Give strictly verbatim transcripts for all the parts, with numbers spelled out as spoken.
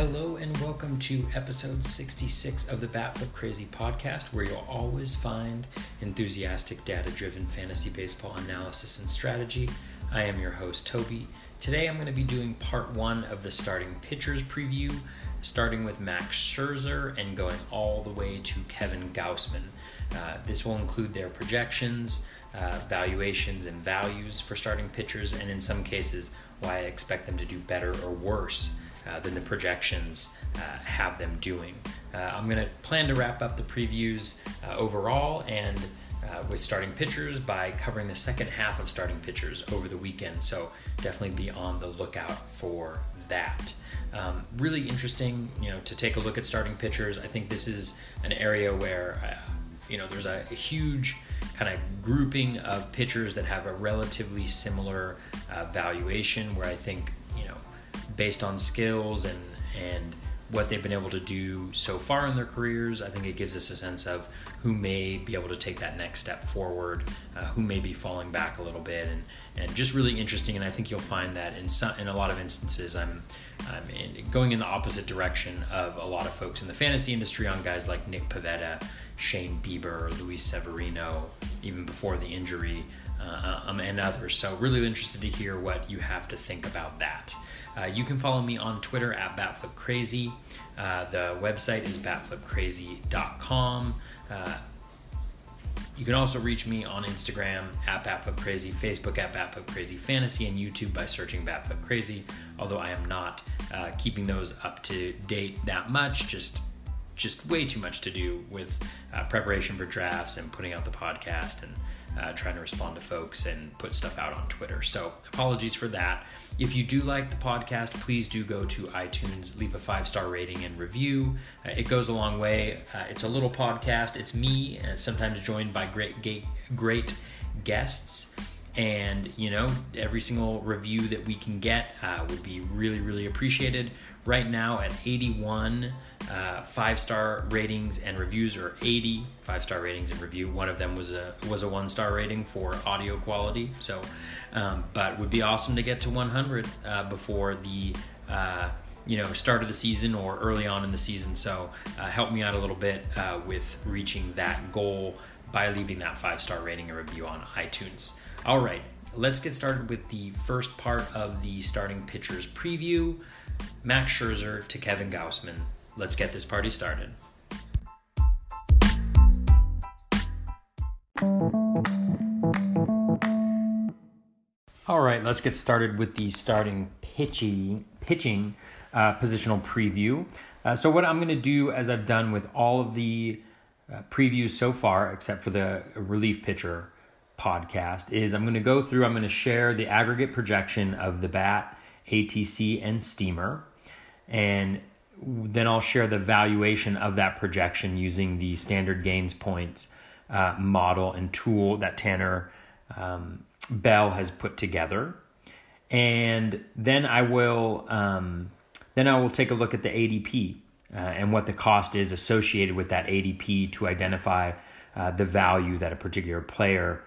Hello and welcome to episode sixty-six of the Bat Flip Crazy podcast, where you'll always find enthusiastic, data-driven fantasy baseball analysis and strategy. I am your host, Toby. Today I'm going to be doing part one of the starting pitchers preview, starting with Max Scherzer and going all the way to Kevin Gausman. Uh, this will include their projections, uh, valuations, and values for starting pitchers, and in some cases, why I expect them to do better or worse Uh, than the projections uh, have them doing. Uh, I'm going to plan to wrap up the previews uh, overall and uh, with starting pitchers by covering the second half of starting pitchers over the weekend, so definitely be on the lookout for that. Um, really interesting, you know, to take a look at starting pitchers. I think this is an area where, uh, you know, there's a huge kind of grouping of pitchers that have a relatively similar uh, valuation where I think, you know, based on skills and, and what they've been able to do so far in their careers, I think it gives us a sense of who may be able to take that next step forward, uh, who may be falling back a little bit, and, and just really interesting. And I think you'll find that in some, in a lot of instances, I'm, I'm in, going in the opposite direction of a lot of folks in the fantasy industry on guys like Nick Pivetta, Shane Bieber, Luis Severino, even before the injury, uh, um, and others. So really interested to hear what you have to think about that. Uh, you can follow me on Twitter at Bat Flip Crazy. Uh, the website is bat flip crazy dot com. Uh, you can also reach me on Instagram at Bat Flip Crazy, Facebook at Bat Flip Crazy Fantasy, and YouTube by searching Bat Flip Crazy, although I am not uh, keeping those up to date that much, just just way too much to do with uh, preparation for drafts and putting out the podcast and Uh, trying to respond to folks and put stuff out on Twitter. So apologies for that. If you do like the podcast, please do go to iTunes, leave a five-star rating and review. Uh, it goes a long way. Uh, it's a little podcast. It's me, and sometimes joined by great, great, great guests. And, you know, every single review that we can get uh, would be really, really appreciated. Right now at eighty-one uh, five-star ratings and reviews, or eighty five-star ratings and review. One of them was a was a one-star rating for audio quality. So, um, but it would be awesome to get to one hundred uh, before the uh, you know start of the season or early on in the season. So uh, help me out a little bit uh, with reaching that goal by leaving that five-star rating and review on iTunes. All right, let's get started with the first part of the starting pitchers preview. Max Scherzer to Kevin Gausman. Let's get this party started. All right, let's get started with the starting pitchy, pitching uh, positional preview. Uh, so what I'm going to do, as I've done with all of the uh, previews so far, except for the relief pitcher podcast, is I'm going to go through, I'm going to share the aggregate projection of the bat, A T C, and Steamer, and then I'll share the valuation of that projection using the standard gains points uh, model and tool that Tanner um, Bell has put together. And then I will um, then I will take a look at the A D P uh, and what the cost is associated with that A D P to identify uh, the value that a particular player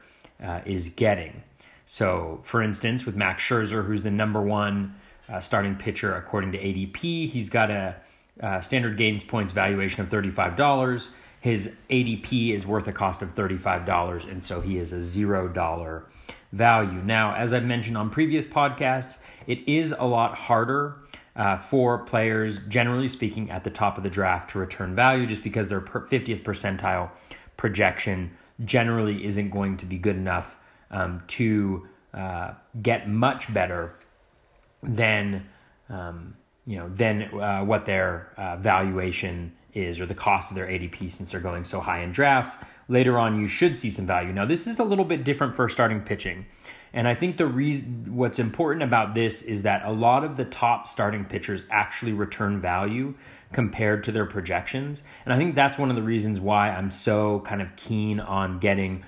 uh, is getting. So, for instance, with Max Scherzer, who's the number one uh, starting pitcher according to A D P, he's got a uh, standard gains points valuation of thirty-five dollars. His A D P is worth a cost of thirty-five dollars, and so he is a zero dollars value. Now, as I've mentioned on previous podcasts, it is a lot harder uh, for players, generally speaking, at the top of the draft to return value just because their fiftieth percentile projection generally isn't going to be good enough Um, to uh, get much better than um, you know than uh, what their uh, valuation is or the cost of their A D P, since they're going so high in drafts. Later on, you should see some value. Now, this is a little bit different for starting pitching, and I think the reason what's important about this is that a lot of the top starting pitchers actually return value compared to their projections, and I think that's one of the reasons why I'm so kind of keen on getting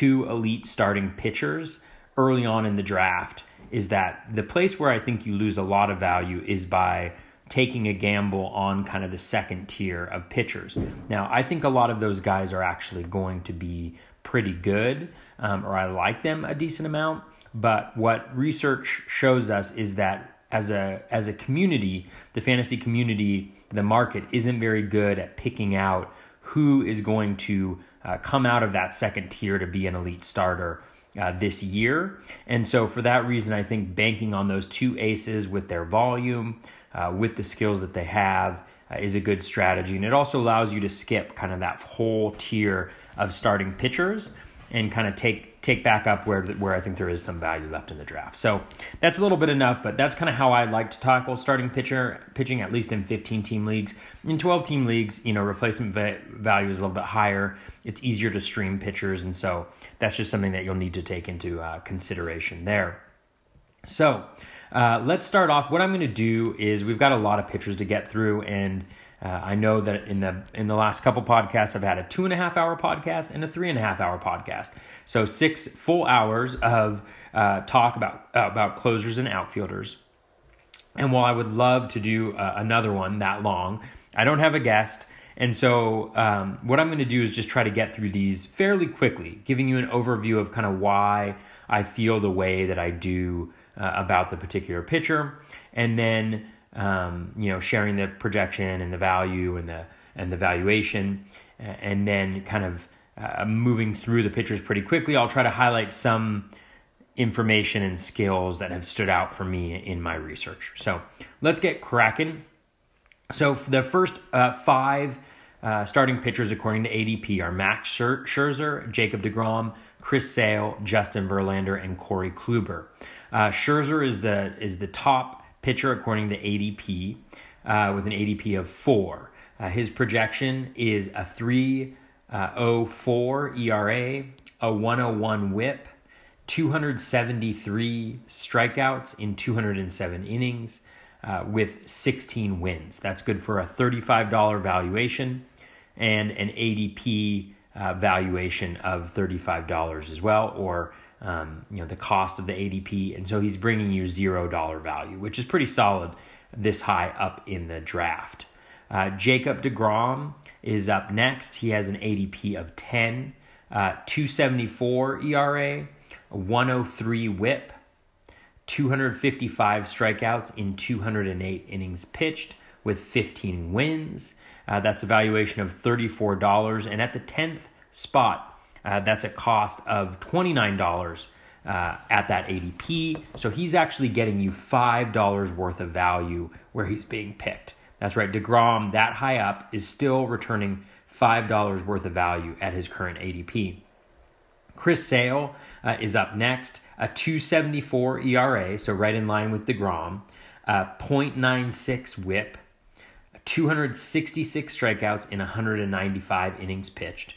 two elite starting pitchers early on in the draft, is that the place where I think you lose a lot of value is by taking a gamble on kind of the second tier of pitchers. Now, I think a lot of those guys are actually going to be pretty good, um, or I like them a decent amount, but what research shows us is that as a as a community, the fantasy community, the market isn't very good at picking out who is going to uh, come out of that second tier to be an elite starter uh, this year. And so for that reason, I think banking on those two aces with their volume, uh, with the skills that they have, uh, is a good strategy. And it also allows you to skip kind of that whole tier of starting pitchers and kind of take take back up where where I think there is some value left in the draft. So that's a little bit enough, but that's kind of how I like to tackle starting pitcher pitching, at least in fifteen-team leagues. In twelve-team leagues, you know, replacement value is a little bit higher. It's easier to stream pitchers, and so that's just something that you'll need to take into uh, consideration there. So uh, let's start off. What I'm going to do is we've got a lot of pitchers to get through, and Uh, I know that in the in the last couple podcasts, I've had a two and a half hour podcast and a three and a half hour podcast. So six full hours of uh, talk about uh, about closers and outfielders. And while I would love to do uh, another one that long, I don't have a guest. And so um, what I'm going to do is just try to get through these fairly quickly, giving you an overview of kind of why I feel the way that I do uh, about the particular pitcher. And then Um, you know, sharing the projection and the value and the and the valuation, and then kind of uh, moving through the pitchers pretty quickly. I'll try to highlight some information and skills that have stood out for me in my research. So let's get cracking. So the first uh, five uh, starting pitchers according to A D P are Max Scherzer, Jacob deGrom, Chris Sale, Justin Verlander, and Corey Kluber. Uh, Scherzer is the is the top pitcher according to A D P, uh, with an A D P of four. Uh, his projection is a three point oh four E R A, a one oh one whip, two hundred seventy-three strikeouts in two hundred seven innings, uh, with sixteen wins. That's good for a thirty-five dollars valuation and an A D P uh, valuation of thirty-five dollars as well, or Um, you know, the cost of the A D P. And so he's bringing you zero dollars value, which is pretty solid this high up in the draft. Uh, Jacob deGrom is up next. He has an A D P of ten, uh, two seventy-four E R A, one oh three whip, two hundred fifty-five strikeouts in two hundred eight innings pitched with fifteen wins. Uh, that's a valuation of thirty-four dollars. And at the tenth spot, Uh, that's a cost of twenty-nine dollars uh, at that A D P. So he's actually getting you five dollars worth of value where he's being picked. That's right. DeGrom, that high up, is still returning five dollars worth of value at his current A D P. Chris Sale uh, is up next, a two seventy-four E R A, so right in line with DeGrom, uh, point nine six whip, two hundred sixty-six strikeouts in one hundred ninety-five innings pitched,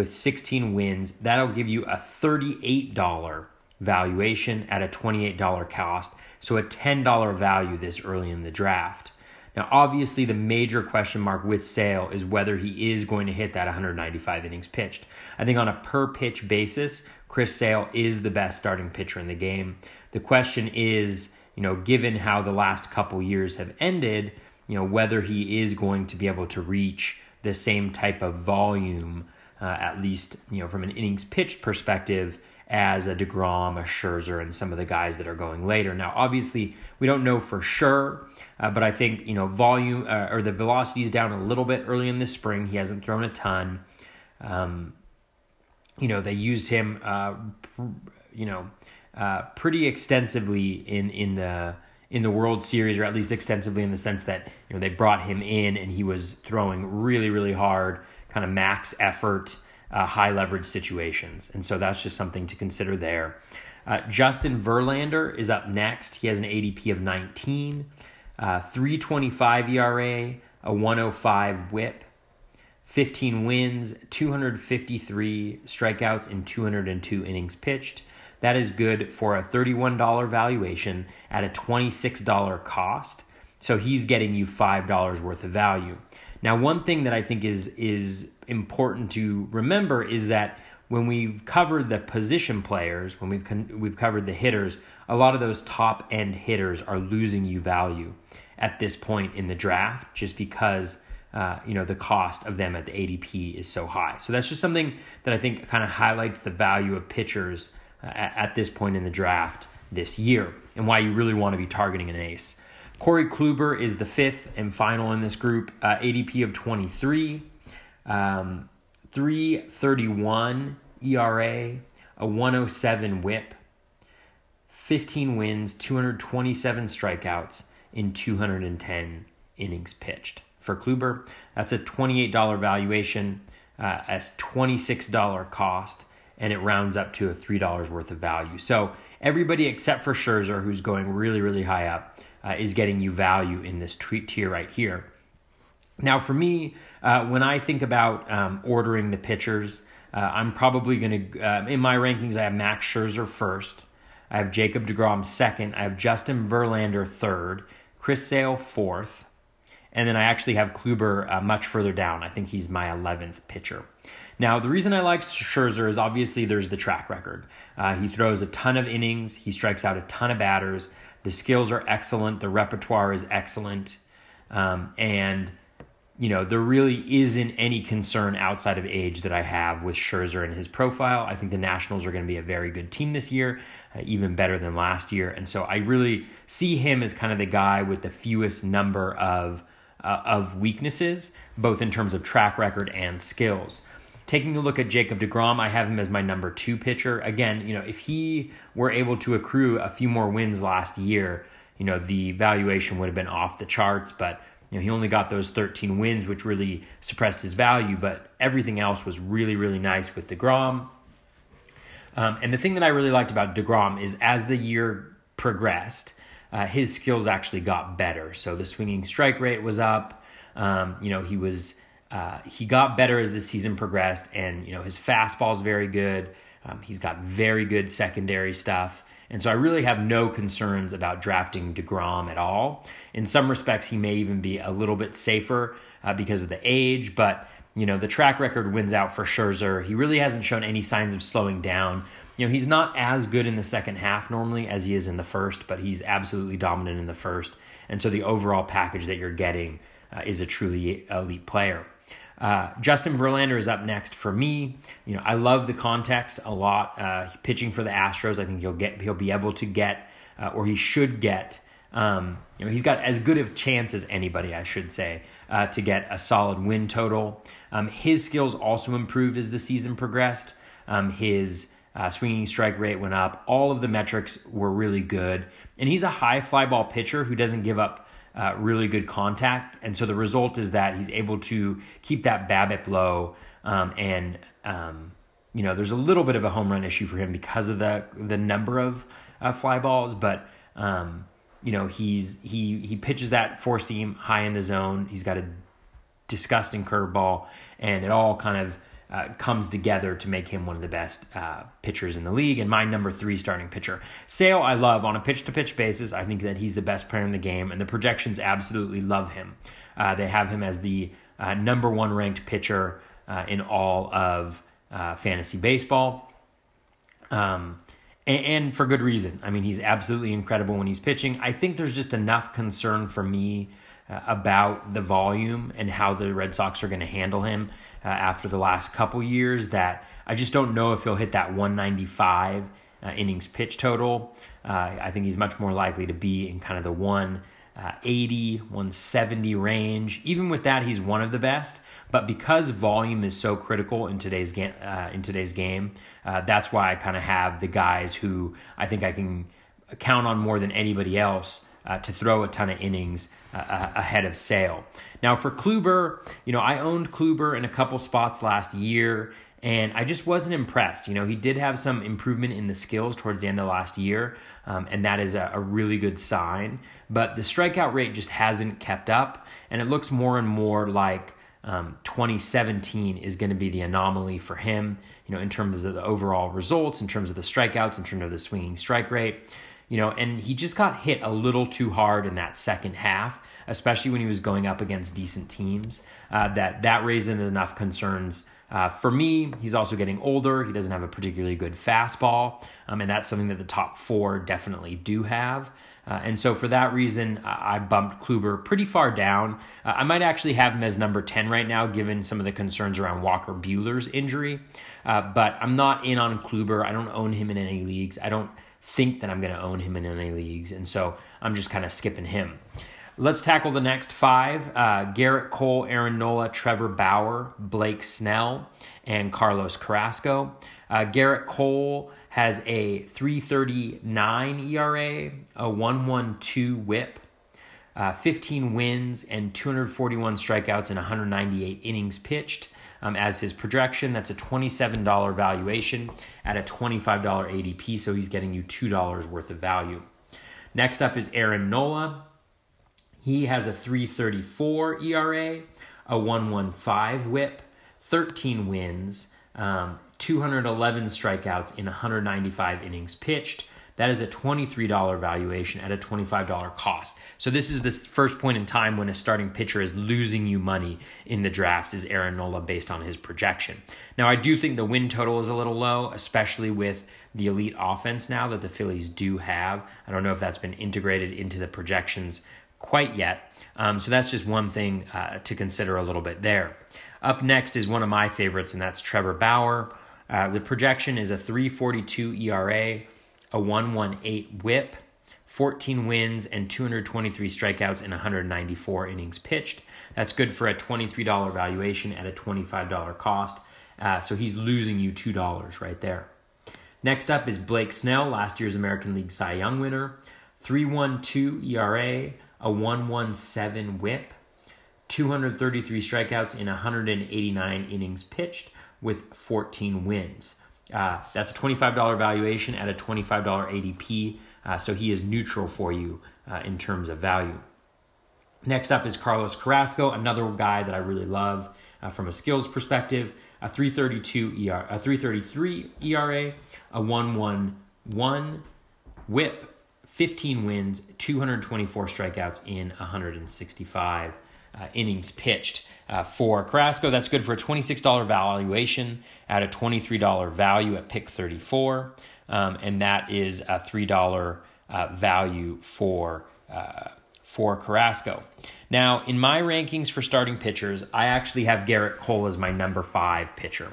with sixteen wins. That'll give you a thirty-eight dollars valuation at a twenty-eight dollars cost, so a ten dollars value this early in the draft. Now, obviously, the major question mark with Sale is whether he is going to hit that one hundred ninety-five innings pitched. I think on a per-pitch basis, Chris Sale is the best starting pitcher in the game. The question is, you know, given how the last couple years have ended, you know, whether he is going to be able to reach the same type of volume, Uh, at least, you know, from an innings pitched perspective, as a DeGrom, a Scherzer, and some of the guys that are going later. Now, obviously, we don't know for sure, uh, but I think, you know, volume uh, or the velocity is down a little bit early in this spring. He hasn't thrown a ton. Um, you know, they used him, uh, pr- you know, uh, pretty extensively in in the in the World Series, or at least extensively in the sense that, you know, they brought him in and he was throwing really, really hard, kind of max effort, uh, high leverage situations. And so that's just something to consider there. Uh, Justin Verlander is up next. He has an A D P of nineteen, uh, three twenty-five E R A, a one oh five whip, fifteen wins, two hundred fifty-three strikeouts in two hundred two innings pitched. That is good for a thirty-one dollars valuation at a twenty-six dollars cost. So he's getting you five dollars worth of value. Now, one thing that I think is is important to remember is that when we've covered the position players, when we've con- we've covered the hitters, a lot of those top end hitters are losing you value at this point in the draft, just because uh, you know, the cost of them at the A D P is so high. So that's just something that I think kind of highlights the value of pitchers uh, at, at this point in the draft this year and why you really want to be targeting an ace. Corey Kluber is the fifth and final in this group, uh, A D P of twenty-three, um, three thirty-one E R A, a one oh seven whip, fifteen wins, two hundred twenty-seven strikeouts, in two hundred ten innings pitched. For Kluber, that's a twenty-eight dollars valuation, uh, as twenty-six dollars cost, and it rounds up to a three dollars worth of value. So everybody except for Scherzer, who's going really, really high up, uh, is getting you value in this tweet tier right here. Now for me, uh, when I think about um, ordering the pitchers, uh, I'm probably going to, uh, in my rankings, I have Max Scherzer first. I have Jacob deGrom second. I have Justin Verlander third. Chris Sale fourth, and then I actually have Kluber uh, much further down. I think he's my eleventh pitcher. Now, the reason I like Scherzer is obviously there's the track record. Uh, he throws a ton of innings. He strikes out a ton of batters. The skills are excellent. The repertoire is excellent. Um, and, you know, there really isn't any concern outside of age that I have with Scherzer and his profile. I think the Nationals are going to be a very good team this year, uh, even better than last year. And so I really see him as kind of the guy with the fewest number of, uh, of weaknesses, both in terms of track record and skills. Taking a look at Jacob deGrom, I have him as my number two pitcher. Again, you know, if he were able to accrue a few more wins last year, you know, the valuation would have been off the charts, but you know, he only got those thirteen wins, which really suppressed his value, but everything else was really, really nice with deGrom. Um, and the thing that I really liked about deGrom is as the year progressed, uh, his skills actually got better. So the swinging strike rate was up. Um, you know, he was uh, he got better as the season progressed, and you know, his fastball's very good. Um, he's got very good secondary stuff. And so I really have no concerns about drafting deGrom at all. In some respects, he may even be a little bit safer uh, because of the age. But, you know, the track record wins out for Scherzer. He really hasn't shown any signs of slowing down. You know, he's not as good in the second half normally as he is in the first, but he's absolutely dominant in the first. And so the overall package that you're getting uh, is a truly elite player. Uh, Justin Verlander is up next for me. You know, I love the context a lot. Uh, pitching for the Astros, I think he'll get, he'll be able to get, uh, or he should get. Um, you know, he's got as good of chance as anybody, I should say, uh, to get a solid win total. Um, his skills also improved as the season progressed. Um, his uh, swinging strike rate went up. All of the metrics were really good, and he's a high fly ball pitcher who doesn't give up Uh, really good contact. And so the result is that he's able to keep that BABIP low. Um, and, um, you know, there's a little bit of a home run issue for him because of the the number of uh, fly balls. But, um, you know, he's he he pitches that four seam high in the zone. He's got a disgusting curveball. And it all kind of uh, comes together to make him one of the best uh, pitchers in the league. And my number three starting pitcher, Sale, I love on a pitch-to-pitch basis. I think that he's the best player in the game, and the projections absolutely love him. Uh, they have him as the uh, number one ranked pitcher uh, in all of uh, fantasy baseball, um, and, and for good reason. I mean, he's absolutely incredible when he's pitching. I think there's just enough concern for me about the volume and how the Red Sox are going to handle him uh, after the last couple years that I just don't know if he'll hit that one ninety-five uh, innings pitch total. Uh, I think he's much more likely to be in kind of the one eighty, one seventy range. Even with that, he's one of the best. But because volume is so critical in today's game, uh, in today's game, uh, that's why I kind of have the guys who I think I can count on more than anybody else Uh, to throw a ton of innings uh, uh, ahead of Sale. Now for Kluber, you know, I owned Kluber in a couple spots last year, and I just wasn't impressed. You know, he did have some improvement in the skills towards the end of last year, um, and that is a, a really good sign. But the strikeout rate just hasn't kept up, and it looks more and more like um, twenty seventeen is going to be the anomaly for him, you know, in terms of the overall results, in terms of the strikeouts, in terms of the swinging strike rate. You know, and he just got hit a little too hard in that second half, especially when he was going up against decent teams. Uh, that that raises enough concerns Uh, for me, he's also getting older. He doesn't have a particularly good fastball, um, and that's something that the top four definitely do have. Uh, and so for that reason, I bumped Kluber pretty far down. Uh, I might actually have him as number ten right now, given some of the concerns around Walker Buehler's injury. Uh, but I'm not in on Kluber. I don't own him in any leagues. I don't think that I'm going to own him in any leagues. And so I'm just kind of skipping him. Let's tackle the next five. Uh, Garrett Cole, Aaron Nola, Trevor Bauer, Blake Snell, and Carlos Carrasco. Uh, Garrett Cole has a three thirty-nine E R A, a one twelve whip, uh, fifteen wins, and two forty-one strikeouts and one ninety-eight innings pitched um, as his projection. That's a twenty-seven dollars valuation at a twenty-five dollars A D P, so he's getting you two dollars worth of value. Next up is Aaron Nola. He has a three thirty-four E R A, a one fifteen whip, thirteen wins, um, two eleven strikeouts in one ninety-five innings pitched. That is a twenty-three dollars valuation at a twenty-five dollars cost. So this is the first point in time when a starting pitcher is losing you money in the drafts is Aaron Nola based on his projection. Now, I do think the win total is a little low, especially with the elite offense now that the Phillies do have. I don't know if that's been integrated into the projections quite yet. Um, so that's just one thing uh, to consider a little bit there. Up next is one of my favorites, and that's Trevor Bauer. Uh, the projection is a three forty-two E R A, a one eighteen whip, fourteen wins, and two twenty-three strikeouts in one ninety-four innings pitched. That's good for a twenty-three dollars valuation at a twenty-five dollars cost. Uh, so he's losing you two dollars right there. Next up is Blake Snell, last year's American League Cy Young winner, three twelve E R A, a one seventeen whip, two thirty-three strikeouts in one eighty-nine innings pitched with fourteen wins. Uh, that's a twenty-five dollars valuation at a twenty-five dollars A D P, uh, so he is neutral for you uh, in terms of value. Next up is Carlos Carrasco, another guy that I really love uh, from a skills perspective, a three thirty-two E R A, a three thirty-three E R A, a one eleven whip, fifteen wins, two twenty-four strikeouts in one sixty-five uh, innings pitched. Uh, for Carrasco, that's good for a twenty-six dollars valuation at a twenty-three dollars value at pick thirty-four. Um, and that is a three dollars uh, value for, uh, for Carrasco. Now, in my rankings for starting pitchers, I actually have Garrett Cole as my number five pitcher.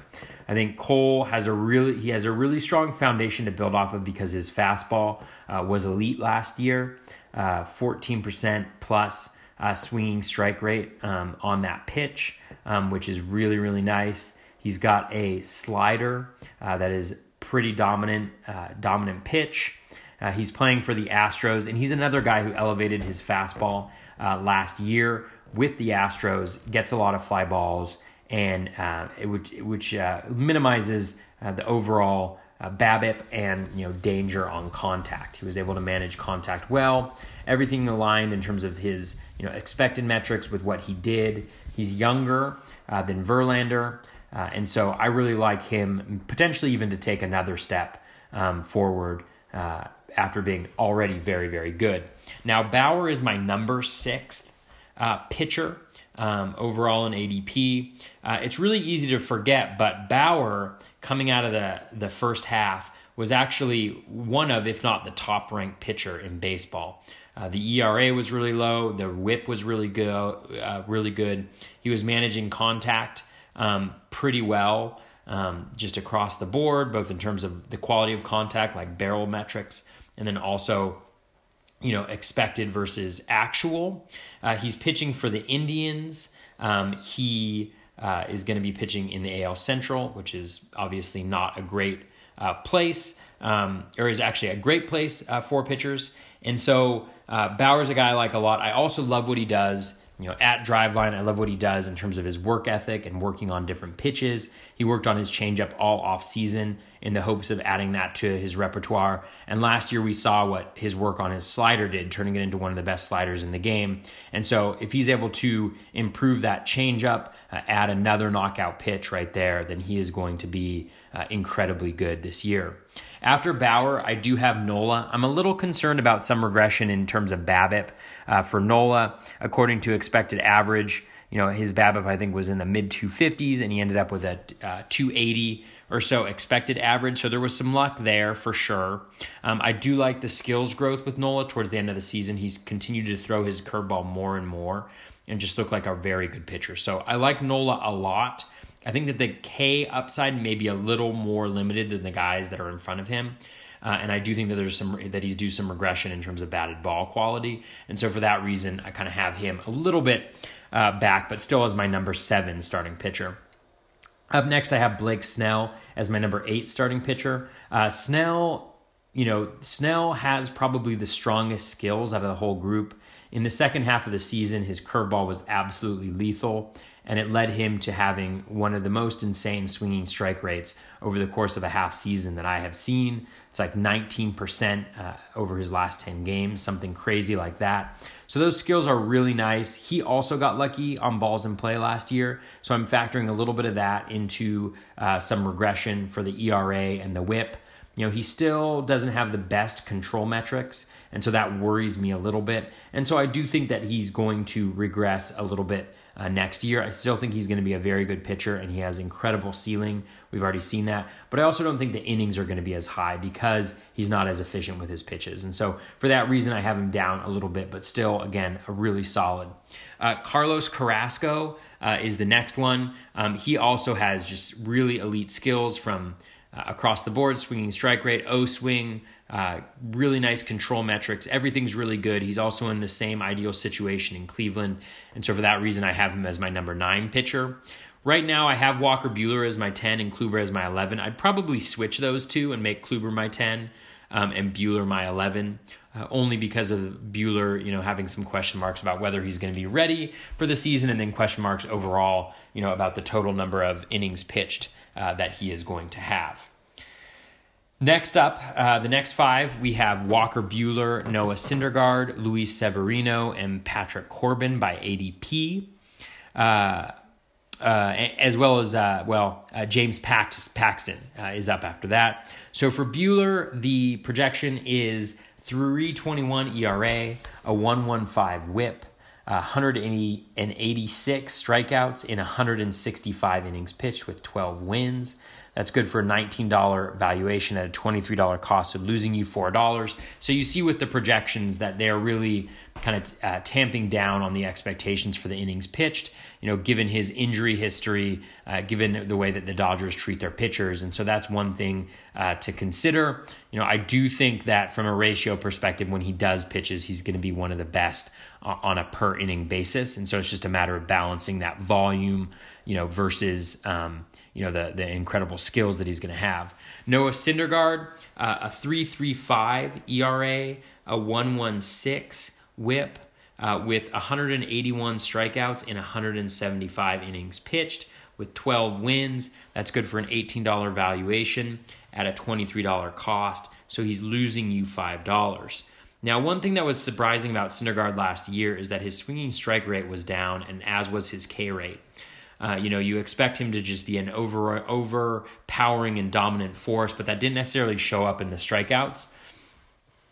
I think Cole has a really he has a really strong foundation to build off of because his fastball uh, was elite last year, uh, fourteen percent plus uh, swinging strike rate um, on that pitch, um, which is really, really nice. He's got a slider uh, that is pretty dominant, uh, dominant pitch. Uh, he's playing for the Astros, and he's another guy who elevated his fastball uh, last year with the Astros, gets a lot of fly balls, and uh, it would, which uh, minimizes uh, the overall uh, BABIP and you know danger on contact. He was able to manage contact well. Everything aligned in terms of his you know expected metrics with what he did. He's younger uh, than Verlander, uh, and so I really like him potentially even to take another step um, forward. Uh, after being already very, very good. Now, Bauer is my number sixth uh, pitcher um, overall in A D P. Uh, it's really easy to forget, but Bauer, coming out of the, the first half, was actually one of, if not the top-ranked pitcher in baseball. Uh, the E R A was really low. The whip was really good. Uh, really good. He was managing contact um, pretty well, um, just across the board, both in terms of the quality of contact, like barrel metrics, and then also, you know, expected versus actual. Uh, he's pitching for the Indians. Um, he uh, is going to be pitching in the A L Central, which is obviously not a great uh, place, um, or is actually a great place uh, for pitchers. And so uh, Bauer's a guy I like a lot. I also love what he does. You know, at Driveline, I love what he does in terms of his work ethic and working on different pitches. He worked on his changeup all offseason in the hopes of adding that to his repertoire. And last year we saw what his work on his slider did, turning it into one of the best sliders in the game. And so if he's able to improve that changeup, uh, add another knockout pitch right there, then he is going to be uh, incredibly good this year. After Bauer, I do have Nola. I'm a little concerned about some regression in terms of BABIP. Uh, for Nola, according to expected average, you know, his BABIP, I think, was in the mid two fifties, and he ended up with a uh, two eighty or so expected average. So there was some luck there for sure. Um, I do like the skills growth with Nola towards the end of the season. He's continued to throw his curveball more and more and just look like a very good pitcher. So I like Nola a lot. I think that the K upside may be a little more limited than the guys that are in front of him. Uh, and I do think that there's some that he's due some regression in terms of batted ball quality. And so for that reason, I kind of have him a little bit uh, back, but still as my number seven starting pitcher. Up next, I have Blake Snell as my number eight starting pitcher. Uh, Snell, you know, Snell has probably the strongest skills out of the whole group. In the second half of the season, his curveball was absolutely lethal, and it led him to having one of the most insane swinging strike rates over the course of a half season that I have seen. It's like nineteen percent uh, over his last ten games, something crazy like that. So those skills are really nice. He also got lucky on balls in play last year, so I'm factoring a little bit of that into uh, some regression for the E R A and the WHIP. You know, he still doesn't have the best control metrics, and so that worries me a little bit. And so I do think that he's going to regress a little bit Uh, next year. I still think he's going to be a very good pitcher, and he has incredible ceiling. We've already seen that. But I also don't think the innings are going to be as high because he's not as efficient with his pitches. And so for that reason, I have him down a little bit, but still, again, a really solid. Uh, Carlos Carrasco uh, is the next one. Um, he also has just really elite skills from uh, across the board, swinging strike rate, O-swing, Uh, really nice control metrics. Everything's really good. He's also in the same ideal situation in Cleveland. And so for that reason, I have him as my number nine pitcher. Right now, I have Walker Buehler as my ten and Kluber as my eleven. I'd probably switch those two and make Kluber my ten um, and Buehler my eleven, uh, only because of Buehler, you know, having some question marks about whether he's going to be ready for the season, and then question marks overall, you know, about the total number of innings pitched uh, that he is going to have. Next up, uh, the next five, we have Walker Buehler, Noah Syndergaard, Luis Severino, and Patrick Corbin by A D P, uh, uh, as well as, uh, well, uh, James Paxton uh, is up after that. So for Buehler, the projection is three twenty-one E R A, a one fifteen WHIP, one eighty-six strikeouts in one sixty-five innings pitched with twelve wins. That's good for a nineteen dollars valuation at a twenty-three dollars cost, so losing you four dollars. So you see with the projections that they're really kind of uh, tamping down on the expectations for the innings pitched, you know, given his injury history, uh, given the way that the Dodgers treat their pitchers. And so that's one thing uh, to consider. You know, I do think that from a ratio perspective, when he does pitches, he's going to be one of the best on a per inning basis. And so it's just a matter of balancing that volume, you know, versus, um, you know, the, the incredible skills that he's going to have. Noah Syndergaard, uh, a three thirty-five E R A, a one sixteen WHIP, uh, with one eighty-one strikeouts in one seventy-five innings pitched with twelve wins. That's good for an eighteen dollars valuation at a twenty-three dollars cost. So he's losing you five dollars. Now, one thing that was surprising about Syndergaard last year is that his swinging strike rate was down, and as was his K rate. Uh, you know, you expect him to just be an over overpowering and dominant force, but that didn't necessarily show up in the strikeouts.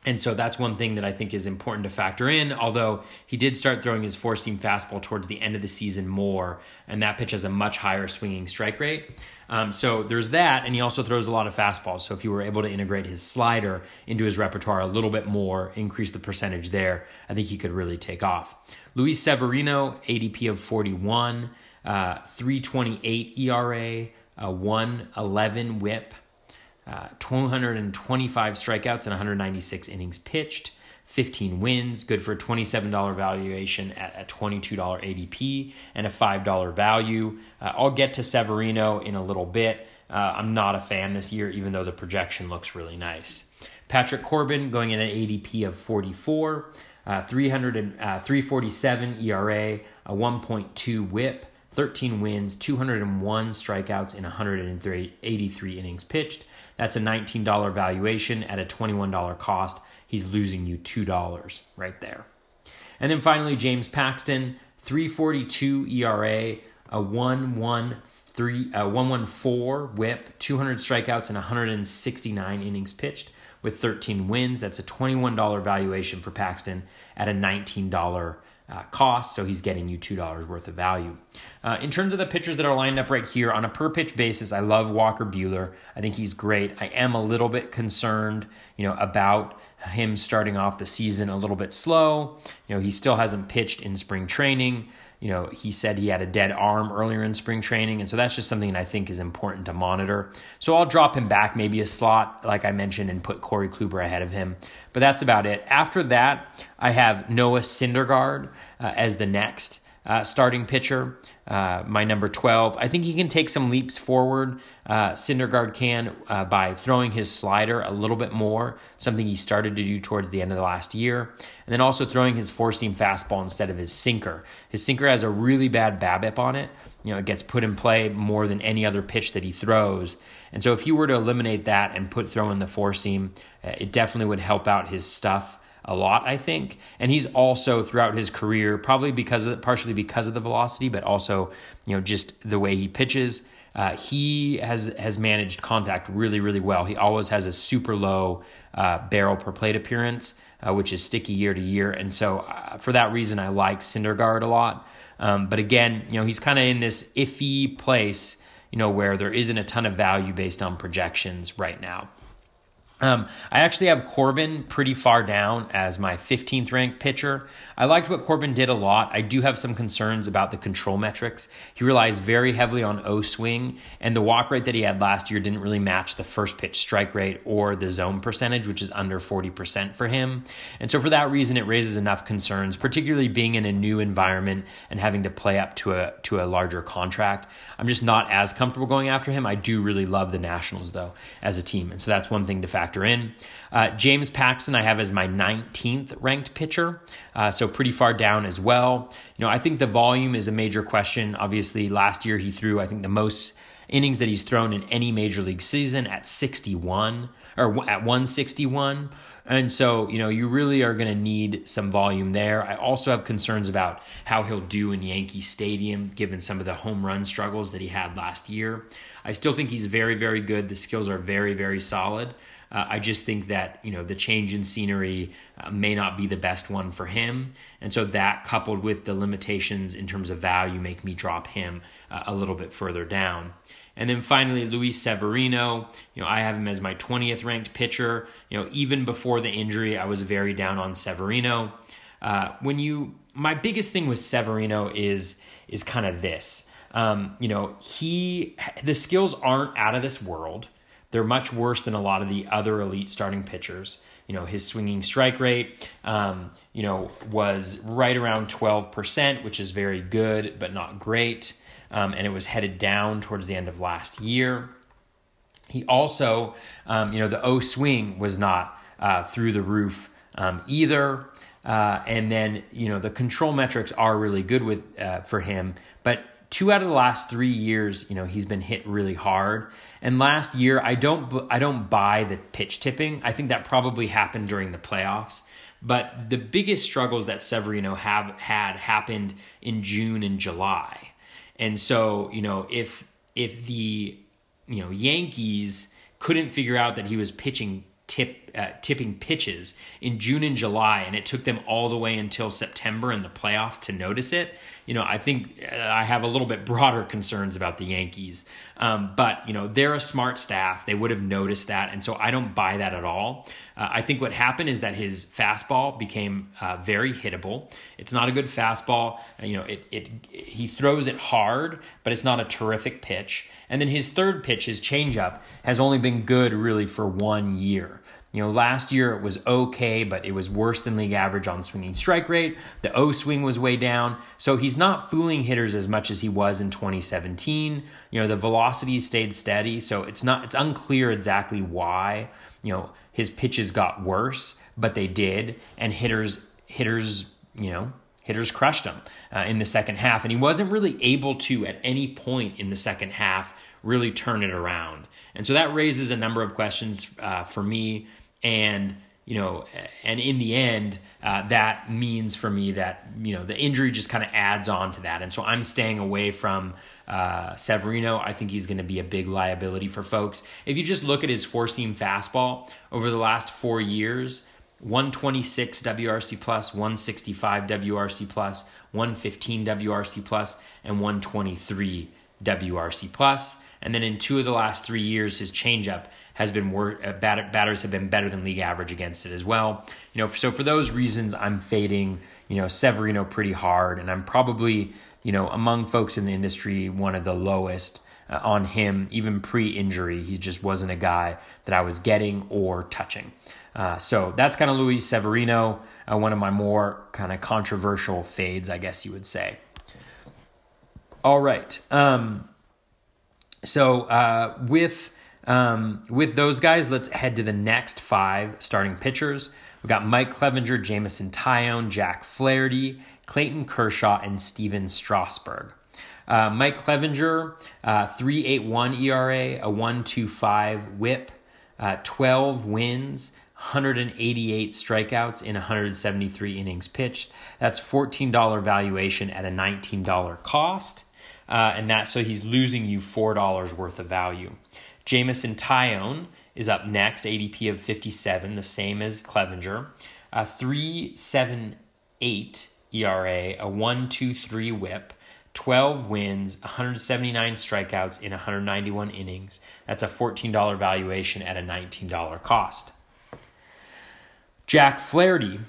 And so that's one thing that I think is important to factor in, although he did start throwing his four-seam fastball towards the end of the season more, and that pitch has a much higher swinging strike rate. Um, so there's that, and he also throws a lot of fastballs. So if you were able to integrate his slider into his repertoire a little bit more, increase the percentage there, I think he could really take off. Luis Severino, A D P of forty-one, uh, three twenty-eight E R A, a one eleven WHIP, Uh, two twenty-five strikeouts and one ninety-six innings pitched, fifteen wins, good for a twenty-seven dollars valuation at a twenty-two dollars A D P and a five dollars value. Uh, I'll get to Severino in a little bit. Uh, I'm not a fan this year, even though the projection looks really nice. Patrick Corbin going in an A D P of forty-four, uh, three forty-seven E R A, a one point two WHIP, thirteen wins, two oh one strikeouts in one eighty-three innings pitched. That's a nineteen dollars valuation at a twenty-one dollars cost. He's losing you two dollars right there. And then finally, James Paxton, three forty-two E R A, a one thirteen WHIP, two hundred strikeouts and one sixty-nine innings pitched with thirteen wins. That's a twenty-one dollars valuation for Paxton at a nineteen dollars uh, cost, so he's getting you two dollars worth of value. Uh, in terms of the pitchers that are lined up right here, on a per-pitch basis, I love Walker Buehler. I think he's great. I am a little bit concerned, you know, about him starting off the season a little bit slow. You know, he still hasn't pitched in spring training. You know, he said he had a dead arm earlier in spring training, and so that's just something that I think is important to monitor. So I'll drop him back maybe a slot, like I mentioned, and put Corey Kluber ahead of him. But that's about it. After that, I have Noah Syndergaard uh, as the next uh, starting pitcher, uh, my number twelve. I think he can take some leaps forward. Uh, Syndergaard can uh, by throwing his slider a little bit more, something he started to do towards the end of the last year, and then also throwing his four-seam fastball instead of his sinker. His sinker has a really bad BABIP on it. You know, it gets put in play more than any other pitch that he throws. And so if you were to eliminate that and put throw in the four-seam, it definitely would help out his stuff a lot, I think. And he's also throughout his career, probably because of partially because of the velocity, but also, you know, just the way he pitches. Uh, he has has managed contact really, really well. He always has a super low uh, barrel per plate appearance, uh, which is sticky year to year. And so uh, for that reason, I like Syndergaard a lot. Um, but again, you know, he's kind of in this iffy place, you know, where there isn't a ton of value based on projections right now. Um, I actually have Corbin pretty far down as my fifteenth ranked pitcher. I liked what Corbin did a lot. I do have some concerns about the control metrics. He relies very heavily on O swing, and the walk rate that he had last year didn't really match the first pitch strike rate or the zone percentage, which is under forty percent for him. And so for that reason, it raises enough concerns, particularly being in a new environment and having to play up to a, to a larger contract. I'm just not as comfortable going after him. I do really love the Nationals though, as a team. And so that's one thing to factor in. Uh, James Paxton I have as my nineteenth ranked pitcher, uh, so pretty far down as well. You know, I think the volume is a major question. Obviously, last year he threw, I think, the most innings that he's thrown in any major league season at sixty-one, or at one sixty-one. And so, you know, you really are going to need some volume there. I also have concerns about how he'll do in Yankee Stadium, given some of the home run struggles that he had last year. I still think he's very, very good. The skills are very, very solid. Uh, I just think that, you know, the change in scenery uh, may not be the best one for him. And so that, coupled with the limitations in terms of value, make me drop him uh, a little bit further down. And then finally, Luis Severino, you know, I have him as my twentieth ranked pitcher. You know, even before the injury, I was very down on Severino. Uh, when you, my biggest thing with Severino is, is kind of this, um, you know, he, the skills aren't out of this world. They're much worse than a lot of the other elite starting pitchers. You know, his swinging strike rate, um, you know, was right around twelve percent, which is very good, but not great. Um, and it was headed down towards the end of last year. He also, um, you know, the O swing was not uh, through the roof um, either. Uh, and then, you know, the control metrics are really good with uh, for him, but two out of the last three years, you know, he's been hit really hard. And last year, I don't, I don't buy the pitch tipping. I think that probably happened during the playoffs. But the biggest struggles that Severino have had happened in June and July. And so, you know, if if the you know Yankees couldn't figure out that he was pitching tip uh, tipping pitches in June and July, and it took them all the way until September and the playoffs to notice it, you know, I think I have a little bit broader concerns about the Yankees. Um, but, you know, they're a smart staff. They would have noticed that. And so I don't buy that at all. Uh, I think what happened is that his fastball became uh, very hittable. It's not a good fastball. You know, it, it it he throws it hard, but it's not a terrific pitch. And then his third pitch, his changeup, has only been good really for one year. You know, last year it was okay, but it was worse than league average on swinging strike rate. The O swing was way down. So he's not fooling hitters as much as he was in twenty seventeen. You know, the velocity stayed steady. So it's not, it's unclear exactly why, you know, his pitches got worse, but they did. And hitters, hitters, you know, hitters crushed him uh, in the second half. And he wasn't really able to, at any point in the second half, really turn it around. And so that raises a number of questions uh, for me. And, you know, and in the end, uh, that means for me that, you know, the injury just kind of adds on to that. And so I'm staying away from uh, Severino. I think he's going to be a big liability for folks. If you just look at his four-seam fastball over the last four years, one twenty-six W R C plus, one sixty-five W R C plus, one fifteen W R C plus, and one twenty-three W R C plus. And then in two of the last three years, his changeup has been wor- uh, bat- batters have been better than league average against it as well. You know, so for those reasons, I'm fading, you know, Severino pretty hard, and I'm probably, you know, among folks in the industry, one of the lowest uh, on him, even pre-injury. He just wasn't a guy that I was getting or touching. Uh, so that's kind of Luis Severino, uh, one of my more kind of controversial fades, I guess you would say. All right. Um, so uh, with um, with those guys, let's head to the next five starting pitchers. We've got Mike Clevinger, Jameson Taillon, Jack Flaherty, Clayton Kershaw, and Steven Strasburg. Uh, Mike Clevinger, uh, three point eight one E R A, a one point two five whip, uh, twelve wins, one hundred eighty-eight strikeouts in one hundred seventy-three innings pitched. That's fourteen dollars valuation at a nineteen dollars cost. Uh, and that, so he's losing you four dollars worth of value. Jameson Taillon is up next, A D P of fifty-seven, the same as Clevinger. A three point seven eight E R A, a one point two three whip, twelve wins, one hundred seventy-nine strikeouts in one hundred ninety-one innings. That's a fourteen dollars valuation at a nineteen dollars cost. Jack Flaherty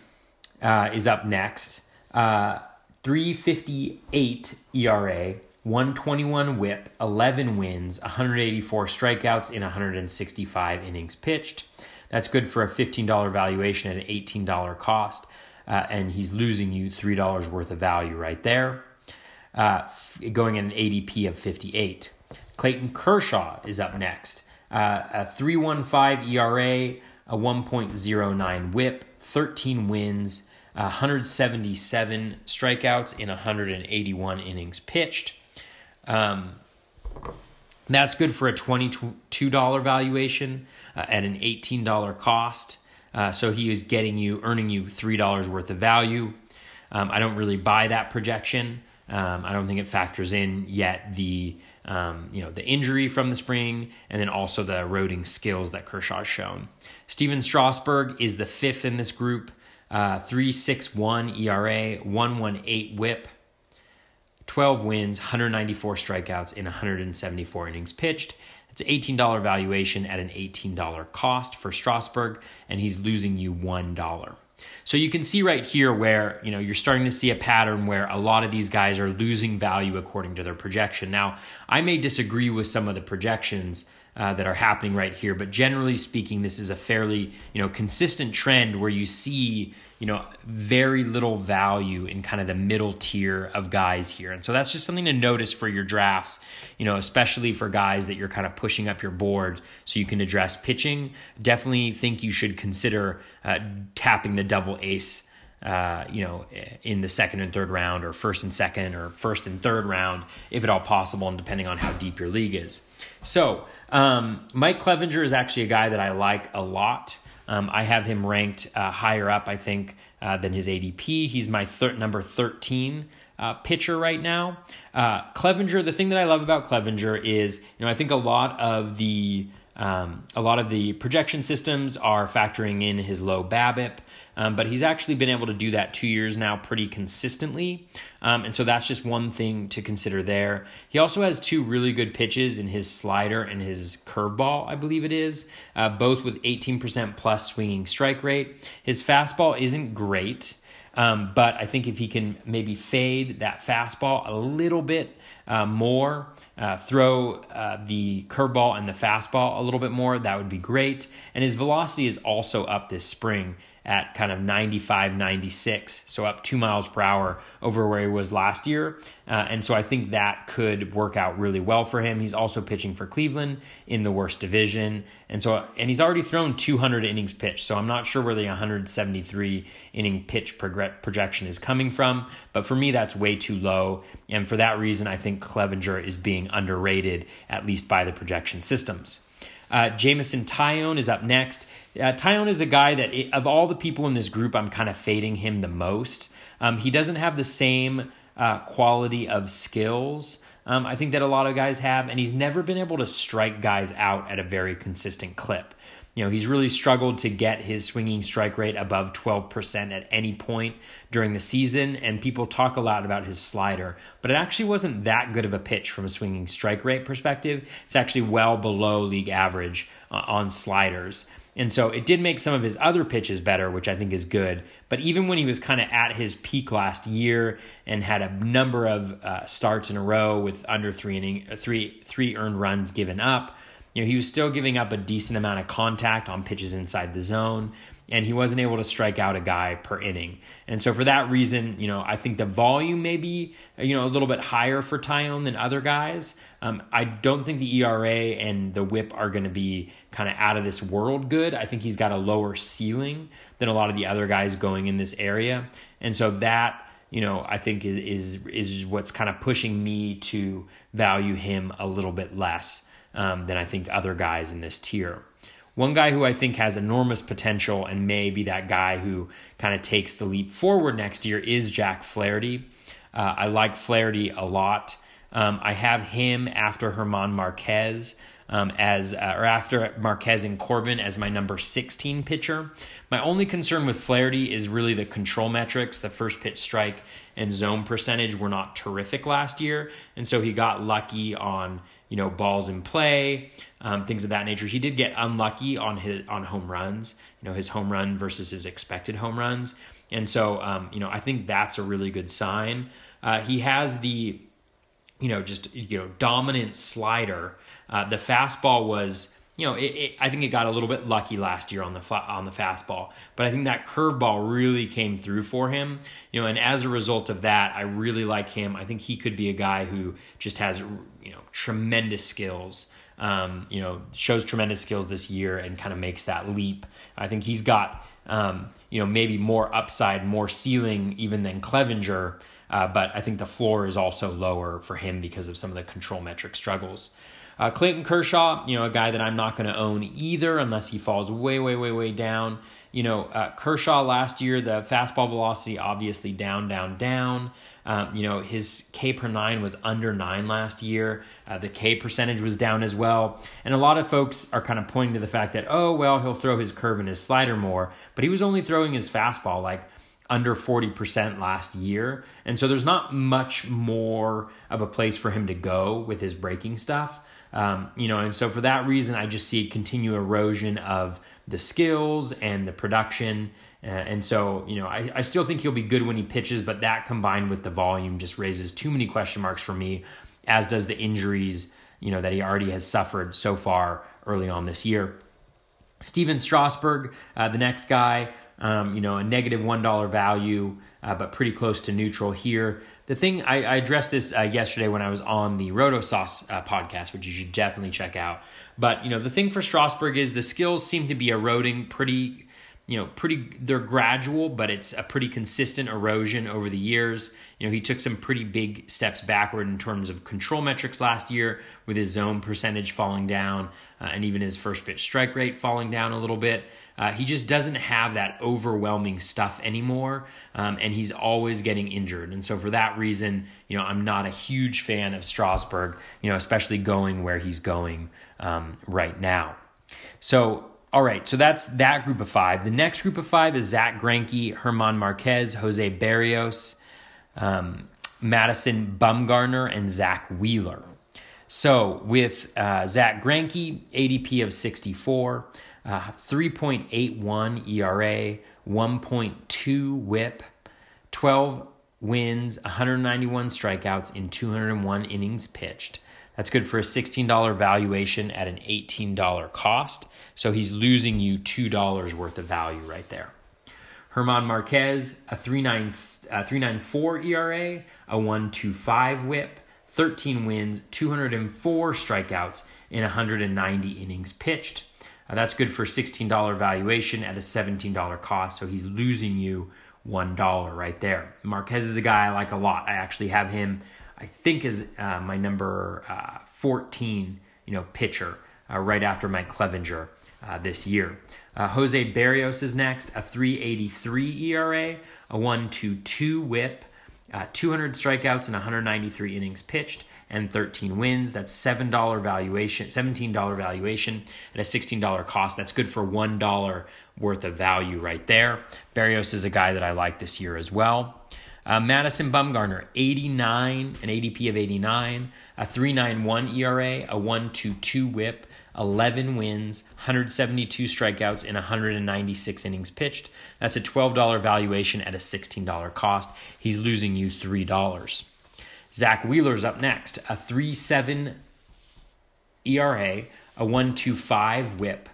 uh, is up next. Uh, three point five eight E R A, one twenty-one whip, eleven wins, one hundred eighty-four strikeouts in one hundred sixty-five innings pitched. That's good for a fifteen dollars valuation at an eighteen dollars cost, uh, and he's losing you three dollars worth of value right there, uh, f- going at an A D P of fifty-eight. Clayton Kershaw is up next. Uh, a three point one five E R A, a one point oh nine whip, thirteen wins, one hundred seventy-seven strikeouts in one hundred eighty-one innings pitched. Um, that's good for a twenty-two dollars valuation uh, at an eighteen dollars cost. Uh, so he is getting you, earning you three dollars worth of value. Um, I don't really buy that projection. Um, I don't think it factors in yet the Um, you know, the injury from the spring, and then also the eroding skills that Kershaw's shown. Steven Strasburg is the fifth in this group, uh, three point six one E R A, one point one eight whip, twelve wins, one hundred ninety-four strikeouts in one hundred seventy-four innings pitched. It's an eighteen dollars valuation at an eighteen dollars cost for Strasburg, and he's losing you one dollar. So you can see right here where, you know, you're starting to see a pattern where a lot of these guys are losing value according to their projection. Now, I may disagree with some of the projections uh, that are happening right here, but generally speaking, this is a fairly, you know, consistent trend where you see, you know, very little value in kind of the middle tier of guys here. And so that's just something to notice for your drafts, you know, especially for guys that you're kind of pushing up your board so you can address pitching. Definitely think you should consider uh, tapping the double ace, uh, you know, in the second and third round, or first and second, or first and third round, if at all possible, and depending on how deep your league is. So um, Mike Clevinger is actually a guy that I like a lot. Um, I have him ranked uh, higher up, I think, uh, than his A D P. He's my thir- number thirteen uh, pitcher right now. Uh, Clevinger, the thing that I love about Clevinger is, you know, I think a lot of the um, a lot of the projection systems are factoring in his low BABIP, um, but he's actually been able to do that two years now pretty consistently, um, and so that's just one thing to consider there. He also has two really good pitches in his slider and his curveball, I believe it is, uh, both with eighteen percent plus swinging strike rate. His fastball isn't great, um, but I think if he can maybe fade that fastball a little bit uh, more, Uh, throw uh, the curveball and the fastball a little bit more, that would be great. And his velocity is also up this spring at kind of ninety-five, ninety-six, so up two miles per hour over where he was last year. Uh, and so I think that could work out really well for him. He's also pitching for Cleveland in the worst division. And so, and he's already thrown two hundred innings pitched, so I'm not sure where the one hundred seventy-three inning pitch prog- projection is coming from, but for me, that's way too low. And for that reason, I think Clevinger is being underrated, at least by the projection systems. Uh, Jameson Taillon is up next. Uh, Taillon is a guy that, it, of all the people in this group, I'm kind of fading him the most. Um, he doesn't have the same uh, quality of skills, um, I think, that a lot of guys have, and he's never been able to strike guys out at a very consistent clip. You know, he's really struggled to get his swinging strike rate above twelve percent at any point during the season, and people talk a lot about his slider, but it actually wasn't that good of a pitch from a swinging strike rate perspective. It's actually well below league average uh, on sliders. And so it did make some of his other pitches better, which I think is good. But even when he was kind of at his peak last year and had a number of uh, starts in a row with under three inning, three three earned runs given up, you know, he was still giving up a decent amount of contact on pitches inside the zone, and he wasn't able to strike out a guy per inning. And so for that reason, you know, I think the volume may be, you know, a little bit higher for Taillon than other guys. Um, I don't think the E R A and the whip are going to be kind of out of this world good. I think he's got a lower ceiling than a lot of the other guys going in this area. And so that, you know, I think is is is what's kind of pushing me to value him a little bit less um, than I think other guys in this tier. One guy who I think has enormous potential and may be that guy who kind of takes the leap forward next year is Jack Flaherty. Uh, I like Flaherty a lot. Um, I have him after Germán Márquez um, as, uh, or after Marquez and Corbin as my number sixteen pitcher. My only concern with Flaherty is really the control metrics. The first pitch strike and zone percentage were not terrific last year, and so he got lucky on, you know, balls in play, um, things of that nature. He did get unlucky on his on home runs, you know, his home run versus his expected home runs. And so, um, you know, I think that's a really good sign. Uh, he has the, you know, just, you know, dominant slider. Uh, the fastball was, you know, it, it, I think it got a little bit lucky last year on the on the fastball, but I think that curveball really came through for him, you know, and as a result of that, I really like him. I think he could be a guy who just has, you know, tremendous skills, um, you know, shows tremendous skills this year and kind of makes that leap. I think he's got, um, you know, maybe more upside, more ceiling even than Clevinger, uh, but I think the floor is also lower for him because of some of the control metric struggles. Uh, Clayton Kershaw, you know, a guy that I'm not going to own either unless he falls way, way, way, way down. You know, uh, Kershaw last year, the fastball velocity obviously down, down, down. Um, you know, his K per nine was under nine last year. Uh, the K percentage was down as well. And a lot of folks are kind of pointing to the fact that, oh, well, he'll throw his curve and his slider more, but he was only throwing his fastball like under forty percent last year. And so there's not much more of a place for him to go with his breaking stuff. Um, you know, and so for that reason, I just see continued erosion of the skills and the production. Uh, and so, you know, I, I still think he'll be good when he pitches, but that combined with the volume just raises too many question marks for me, as does the injuries, you know, that he already has suffered so far early on this year. Steven Strasburg, uh, the next guy, um, you know, a negative one dollar value, uh, but pretty close to neutral here. The thing, I, I addressed this uh, yesterday when I was on the RotoSauce uh, podcast, which you should definitely check out. But, you know, the thing for Strasburg is the skills seem to be eroding pretty, you know, pretty, they're gradual, but it's a pretty consistent erosion over the years. You know, he took some pretty big steps backward in terms of control metrics last year with his zone percentage falling down uh, and even his first pitch strike rate falling down a little bit. Uh, he just doesn't have that overwhelming stuff anymore, um, and he's always getting injured. And so for that reason, you know, I'm not a huge fan of Strasburg, you know, especially going where he's going um, right now. So, all right, so that's that group of five. The next group of five is Zack Greinke, Germán Márquez, Jose Berríos, um, Madison Bumgarner, and Zach Wheeler. So with uh, Zack Greinke, A D P of sixty-four. Uh, three point eight one E R A, one point two whip, twelve wins, one hundred ninety-one strikeouts in two hundred one innings pitched. That's good for a sixteen dollars valuation at an eighteen dollars cost. So he's losing you two dollars worth of value right there. Germán Márquez, a three point nine four E R A, a one point two five whip, thirteen wins, two hundred four strikeouts in one hundred ninety innings pitched. Uh, that's good for sixteen dollars valuation at a seventeen dollars cost, so he's losing you one dollar right there. Marquez is a guy I like a lot. I actually have him, I think, as uh, my number uh, fourteen, you know, pitcher uh, right after Mike Clevinger uh, this year. Uh, Jose Berríos is next, a three point eight three E R A, a one point two two whip, uh, two hundred strikeouts and one hundred ninety-three innings pitched, and thirteen wins. That's seven dollars valuation, seventeen dollars valuation at a sixteen dollars cost. That's good for one dollar worth of value right there. Berríos is a guy that I like this year as well. Uh, Madison Bumgarner, eighty-nine, an A D P of eighty-nine, a three point nine one E R A, a one point two two whip, eleven wins, one hundred seventy-two strikeouts, and one hundred ninety-six innings pitched. That's a twelve dollars valuation at a sixteen dollars cost. He's losing you three dollars. Zach Wheeler's up next, a three point seven E R A, a one point two five whip,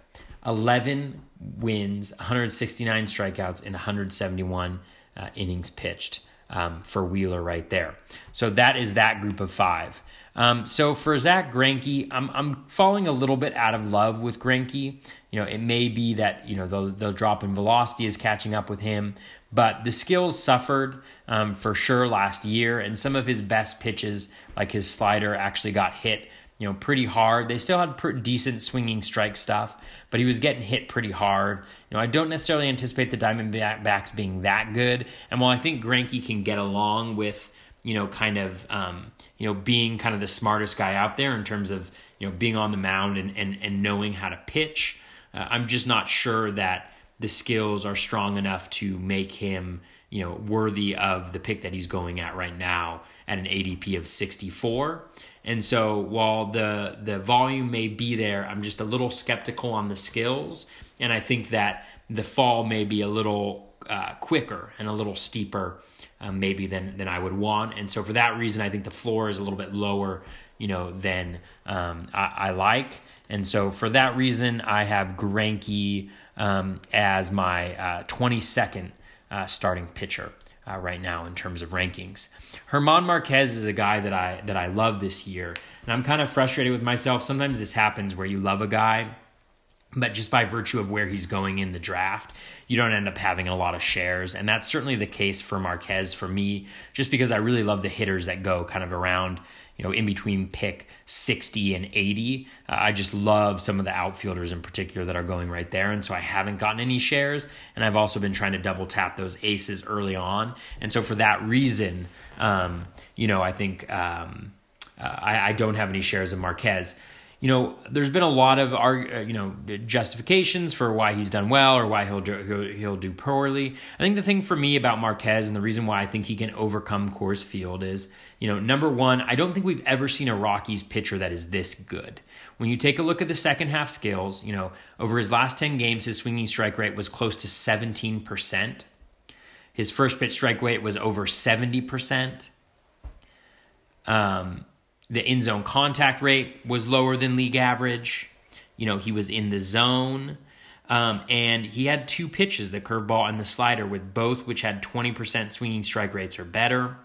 eleven wins, one hundred sixty-nine strikeouts, and one hundred seventy-one uh, innings pitched um, for Wheeler right there. So that is that group of five. Um, so for Zack Greinke, I'm I'm falling a little bit out of love with Greinke. You know, it may be that, you know, the, the drop in velocity is catching up with him, but the skills suffered um, for sure last year, and some of his best pitches, like his slider, actually got hit, you know, pretty hard. They still had pretty decent swinging strike stuff, but he was getting hit pretty hard. You know, I don't necessarily anticipate the Diamondbacks being that good, and while I think Greinke can get along with, you know, kind of, um, you know, being kind of the smartest guy out there in terms of, you know, being on the mound and and, and knowing how to pitch, uh, I'm just not sure that the skills are strong enough to make him, you know, worthy of the pick that he's going at right now at an A D P of sixty-four. And so while the the volume may be there, I'm just a little skeptical on the skills, and I think that the fall may be a little uh, quicker and a little steeper Um, maybe than than I would want, and so for that reason, I think the floor is a little bit lower, you know, than um, I, I like, and so for that reason, I have Greinke um, as my uh, twenty-second uh, starting pitcher uh, right now in terms of rankings. Germán Márquez is a guy that I that I love this year, and I'm kind of frustrated with myself. Sometimes this happens where you love a guy, but just by virtue of where he's going in the draft, you don't end up having a lot of shares. And that's certainly the case for Marquez for me, just because I really love the hitters that go kind of around, you know, in between pick sixty and eighty. Uh, I just love some of the outfielders in particular that are going right there. And so I haven't gotten any shares. And I've also been trying to double tap those aces early on. And so for that reason, um, you know, I think um, uh, I, I don't have any shares of Marquez. You know, there's been a lot of uh, you know justifications for why he's done well or why he'll do, he'll, he'll do poorly. I think the thing for me about Marquez and the reason why I think he can overcome Coors Field is, you know, number one, I don't think we've ever seen a Rockies pitcher that is this good. When you take a look at the second half skills, you know, over his last ten games, his swinging strike rate was close to seventeen percent. His first pitch strike rate was over seventy percent. Um. The in-zone contact rate was lower than league average. You know, he was in the zone. Um, and he had two pitches, the curveball and the slider, with both which had twenty percent swinging strike rates or better.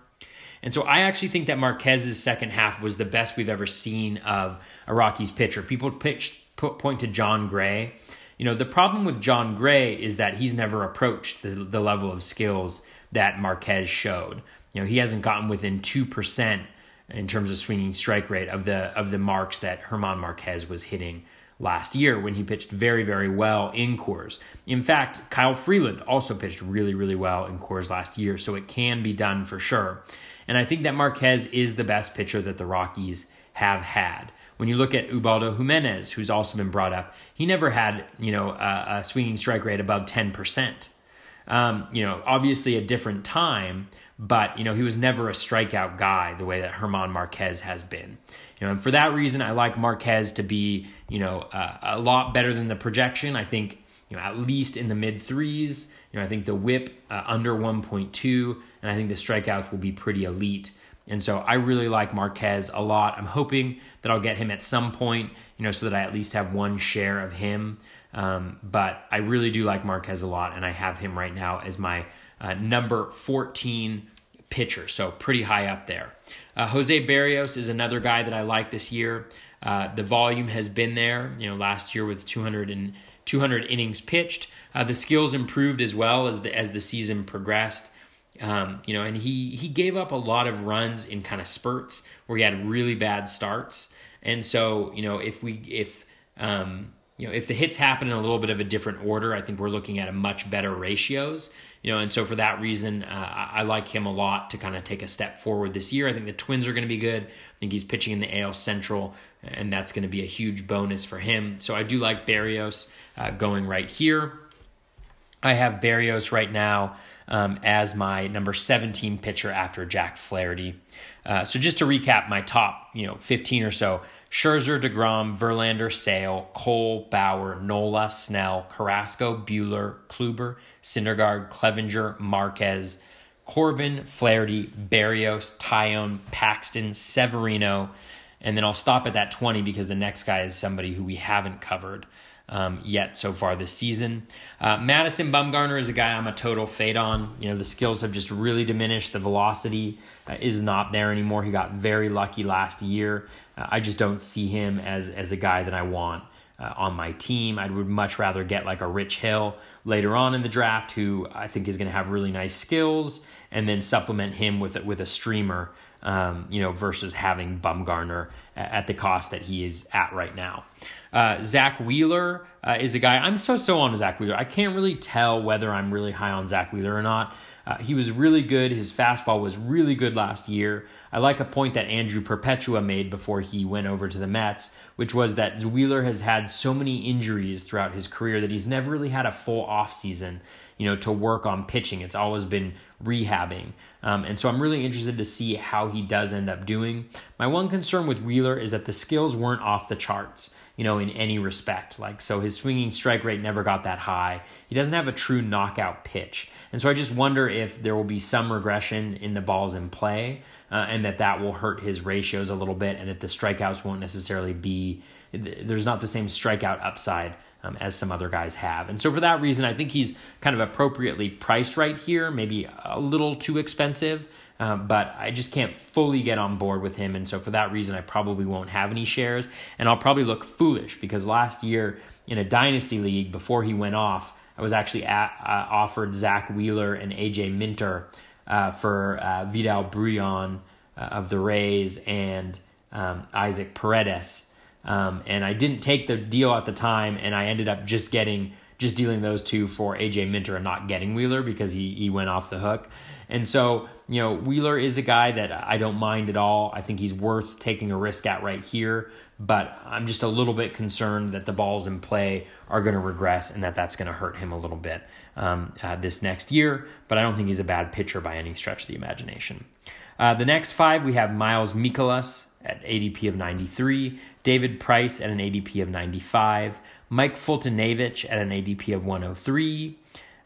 And so I actually think that Marquez's second half was the best we've ever seen of a Rockies pitcher. People pitch, point to Jon Gray. You know, the problem with Jon Gray is that he's never approached the, the level of skills that Marquez showed. You know, he hasn't gotten within two percent in terms of swinging strike rate of the of the marks that Germán Márquez was hitting last year when he pitched very, very well in Coors. In fact, Kyle Freeland also pitched really, really well in Coors last year, so it can be done for sure. And I think that Marquez is the best pitcher that the Rockies have had. When you look at Ubaldo Jimenez, who's also been brought up, he never had, you know, a, a swinging strike rate above ten percent. Um, you know, obviously a different time, but, you know, he was never a strikeout guy the way that Germán Márquez has been. You know, and for that reason, I like Marquez to be, you know, uh, a lot better than the projection. I think, you know, at least in the mid threes. You know, I think the whip uh, under one point two, and I think the strikeouts will be pretty elite. And so I really like Marquez a lot. I'm hoping that I'll get him at some point, you know, so that I at least have one share of him. Um, but I really do like Marquez a lot, and I have him right now as my uh, number fourteen pitcher, so pretty high up there. Uh, Jose Berríos is another guy that I like this year. Uh, the volume has been there, you know, last year with two hundred and two hundred innings pitched. Uh, the skills improved as well as the as the season progressed. Um, you know, and he he gave up a lot of runs in kind of spurts where he had really bad starts. And so, you know, if we if um, you know, if the hits happen in a little bit of a different order, I think we're looking at a much better ratios. you know, and so for that reason, uh, I like him a lot to kind of take a step forward this year. I think the Twins are going to be good. I think he's pitching in the A L Central, and that's going to be a huge bonus for him. So I do like Berríos uh, going right here. I have Berríos right now um, as my number seventeen pitcher after Jack Flaherty. Uh, so just to recap my top, you know, fifteen or so: Scherzer, deGrom, Verlander, Sale, Cole, Bauer, Nola, Snell, Carrasco, Buehler, Kluber, Syndergaard, Clevinger, Márquez, Corbin, Flaherty, Berríos, Taillon, Paxton, Severino, and then I'll stop at that twenty because the next guy is somebody who we haven't covered um, yet so far this season. Uh, Madison Bumgarner is a guy I'm a total fade on. You know, the skills have just really diminished. The velocity uh, is not there anymore. He got very lucky last year. Uh, I just don't see him as, as a guy that I want uh, on my team. I would much rather get like a Rich Hill later on in the draft, who I think is going to have really nice skills, and then supplement him with with a streamer, um, you know, versus having Bumgarner at the cost that he is at right now. Uh, Zach Wheeler uh, is a guy I'm so so on Zach Wheeler. I can't really tell whether I'm really high on Zach Wheeler or not. Uh, he was really good. His fastball was really good last year. I like a point that Andrew Perpetua made before he went over to the Mets, which was that Wheeler has had so many injuries throughout his career that he's never really had a full offseason, you know, to work on pitching. It's always been rehabbing. Um, and so I'm really interested to see how he does end up doing. My one concern with Wheeler is that the skills weren't off the charts, you know, in any respect. Like, so his swinging strike rate never got that high. He doesn't have a true knockout pitch. And so I just wonder if there will be some regression in the balls in play, uh, and that that will hurt his ratios a little bit, and that the strikeouts won't necessarily be, there's not the same strikeout upside Um, as some other guys have. And so for that reason, I think he's kind of appropriately priced right here, maybe a little too expensive, uh, but I just can't fully get on board with him. And so for that reason, I probably won't have any shares, and I'll probably look foolish because last year in a dynasty league before he went off, I was actually at, uh, offered Zach Wheeler and A J Minter uh, for uh, Vidal Bruyan uh, of the Rays and um, Isaac Paredes. Um, and I didn't take the deal at the time, and I ended up just getting, just dealing those two for A J Minter and not getting Wheeler because he he went off the hook. And so, you know, Wheeler is a guy that I don't mind at all. I think he's worth taking a risk at right here, but I'm just a little bit concerned that the balls in play are going to regress and that that's going to hurt him a little bit um, uh, this next year. But I don't think he's a bad pitcher by any stretch of the imagination. Uh, the next five, we have Miles Mikolas at A D P of ninety-three, David Price at an A D P of ninety-five, Mike Fultonavich at an A D P of one oh three,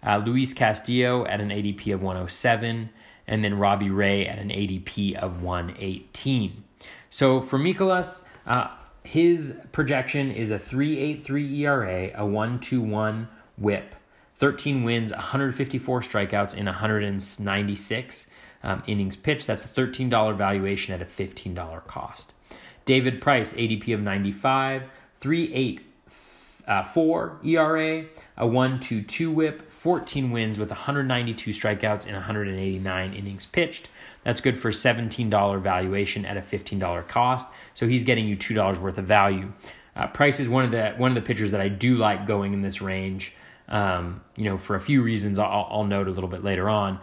uh, Luis Castillo at an A D P of one oh seven, and then Robbie Ray at an A D P of one eighteen. So for Mikolas, uh, his projection is a three point eight three E R A, a one point two one whip, thirteen wins, one hundred fifty-four strikeouts in one hundred ninety-six Um, innings pitched. That's a thirteen dollars valuation at a fifteen dollars cost. David Price, A D P of ninety-five, three point eight four uh, E R A, a one point two two whip, fourteen wins with one hundred ninety-two strikeouts and one hundred eighty-nine innings pitched. That's good for seventeen dollars valuation at a fifteen dollars cost. So he's getting you two dollars worth of value. Uh, Price is one of the one of the pitchers that I do like going in this range. Um, you know, for a few reasons I'll, I'll note a little bit later on.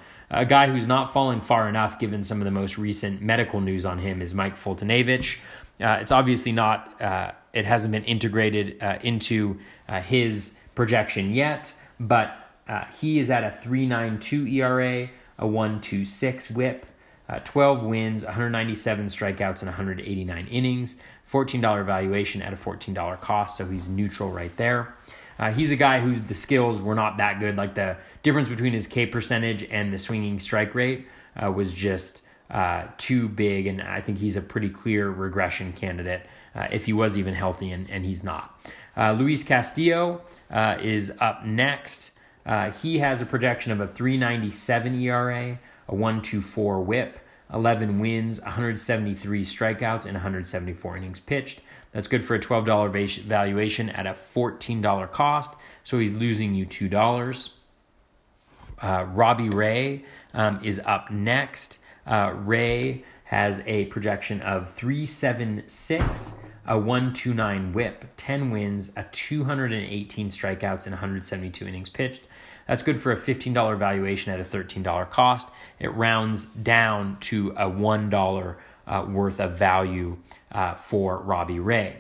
A guy who's not fallen far enough, given some of the most recent medical news on him, is Mike Fultonavich. Uh, it's obviously not, uh, it hasn't been integrated uh, into uh, his projection yet, but uh, he is at a three point nine two E R A, a one point two six whip, uh, twelve wins, one hundred ninety-seven strikeouts, and one hundred eighty-nine innings, fourteen dollars valuation at a fourteen dollars cost, so he's neutral right there. Uh, he's a guy whose the skills were not that good. Like the difference between his K percentage and the swinging strike rate uh, was just uh, too big. And I think he's a pretty clear regression candidate uh, if he was even healthy, and, and he's not. Uh, Luis Castillo uh, is up next. Uh, he has a projection of a three point nine seven E R A, a one point two four whip, eleven wins, one hundred seventy-three strikeouts, and one hundred seventy-four innings pitched. That's good for a twelve dollars valuation at a fourteen dollars cost, so he's losing you two dollars. Uh, Robbie Ray um, is up next. Uh, Ray has a projection of three point seven six, a one point two nine whip, ten wins, a two hundred eighteen strikeouts, and one hundred seventy-two innings pitched. That's good for a fifteen dollars valuation at a thirteen dollars cost. It rounds down to a one dollar uh, worth of value uh, for Robbie Ray.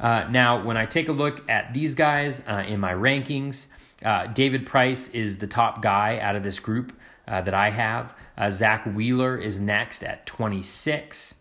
Uh, now, when I take a look at these guys uh, in my rankings, uh, David Price is the top guy out of this group uh, that I have. Uh, Zach Wheeler is next at twenty-six.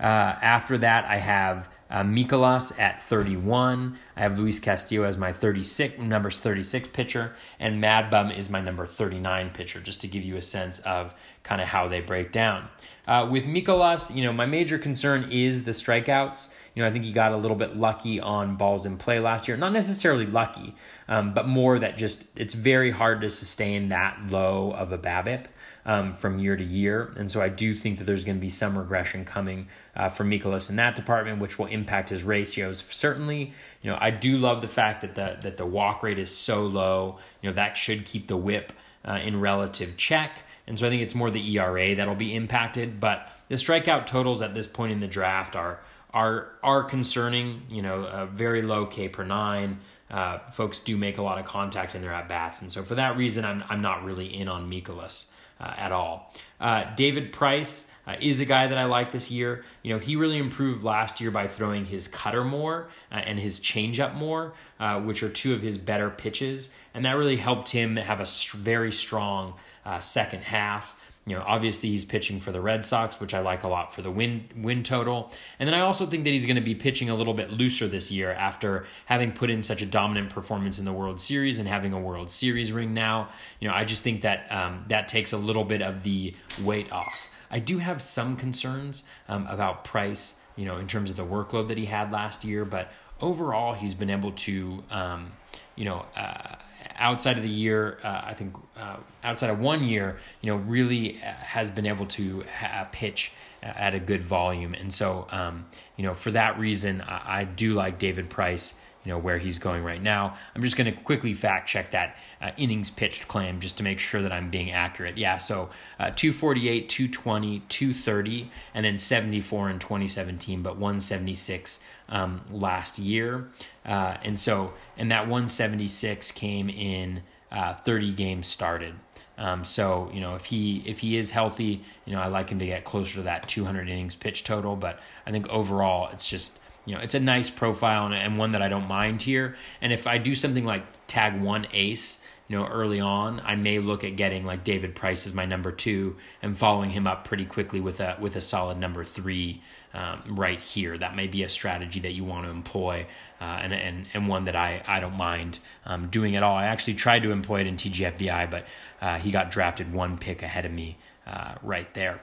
Uh, after that, I have uh, Mikolas at thirty-one. I have Luis Castillo as my thirty-six, number thirty-six pitcher, and Mad Bum is my number thirty-nine pitcher, just to give you a sense of kind of how they break down. Uh, with Mikolas, you know, my major concern is the strikeouts. You know, I think he got a little bit lucky on balls in play last year. Not necessarily lucky, um, but more that just it's very hard to sustain that low of a BABIP um, from year to year. And so I do think that there's going to be some regression coming uh, for Mikolas in that department, which will impact his ratios. Certainly, you know, I do love the fact that the that the walk rate is so low. You know, that should keep the whip uh, in relative check. And so I think it's more the E R A that'll be impacted. But the strikeout totals at this point in the draft are are are concerning. You know, a very low K per nine. Uh, folks do make a lot of contact in their at-bats. And so for that reason, I'm I'm not really in on Mikolas uh, at all. Uh, David Price uh, is a guy that I like this year. You know, he really improved last year by throwing his cutter more uh, and his changeup more, uh, which are two of his better pitches. And that really helped him have a very strong uh, second half. You know, obviously he's pitching for the Red Sox, which I like a lot for the win win total. And then I also think that he's going to be pitching a little bit looser this year after having put in such a dominant performance in the World Series and having a World Series ring now. You know, I just think that um, that takes a little bit of the weight off. I do have some concerns um, about Price, you know, in terms of the workload that he had last year. But overall, he's been able to, um, you know, uh, outside of the year, uh, I think uh, outside of one year, you know, really has been able to ha- pitch at a good volume. And so, um, you know, for that reason, I, I do like David Price, you know, where he's going right now. I'm just going to quickly fact check that uh, innings pitched claim just to make sure that I'm being accurate. Yeah, so uh, two forty-eight, two twenty, two thirty, and then seventy-four in twenty seventeen, but one seventy-six um, last year. Uh, and so, and that one seventy-six came in uh, thirty games started. Um, so, you know, if he if he is healthy, you know, I like him to get closer to that two hundred innings pitched total. But I think overall, it's just, you know, it's a nice profile and, and one that I don't mind here. And if I do something like tag one ace, you know, early on, I may look at getting like David Price as my number two and following him up pretty quickly with a with a solid number three um, right here. That may be a strategy that you want to employ uh, and, and and one that I, I don't mind um, doing at all. I actually tried to employ it in T G F B I, but uh, he got drafted one pick ahead of me uh, right there.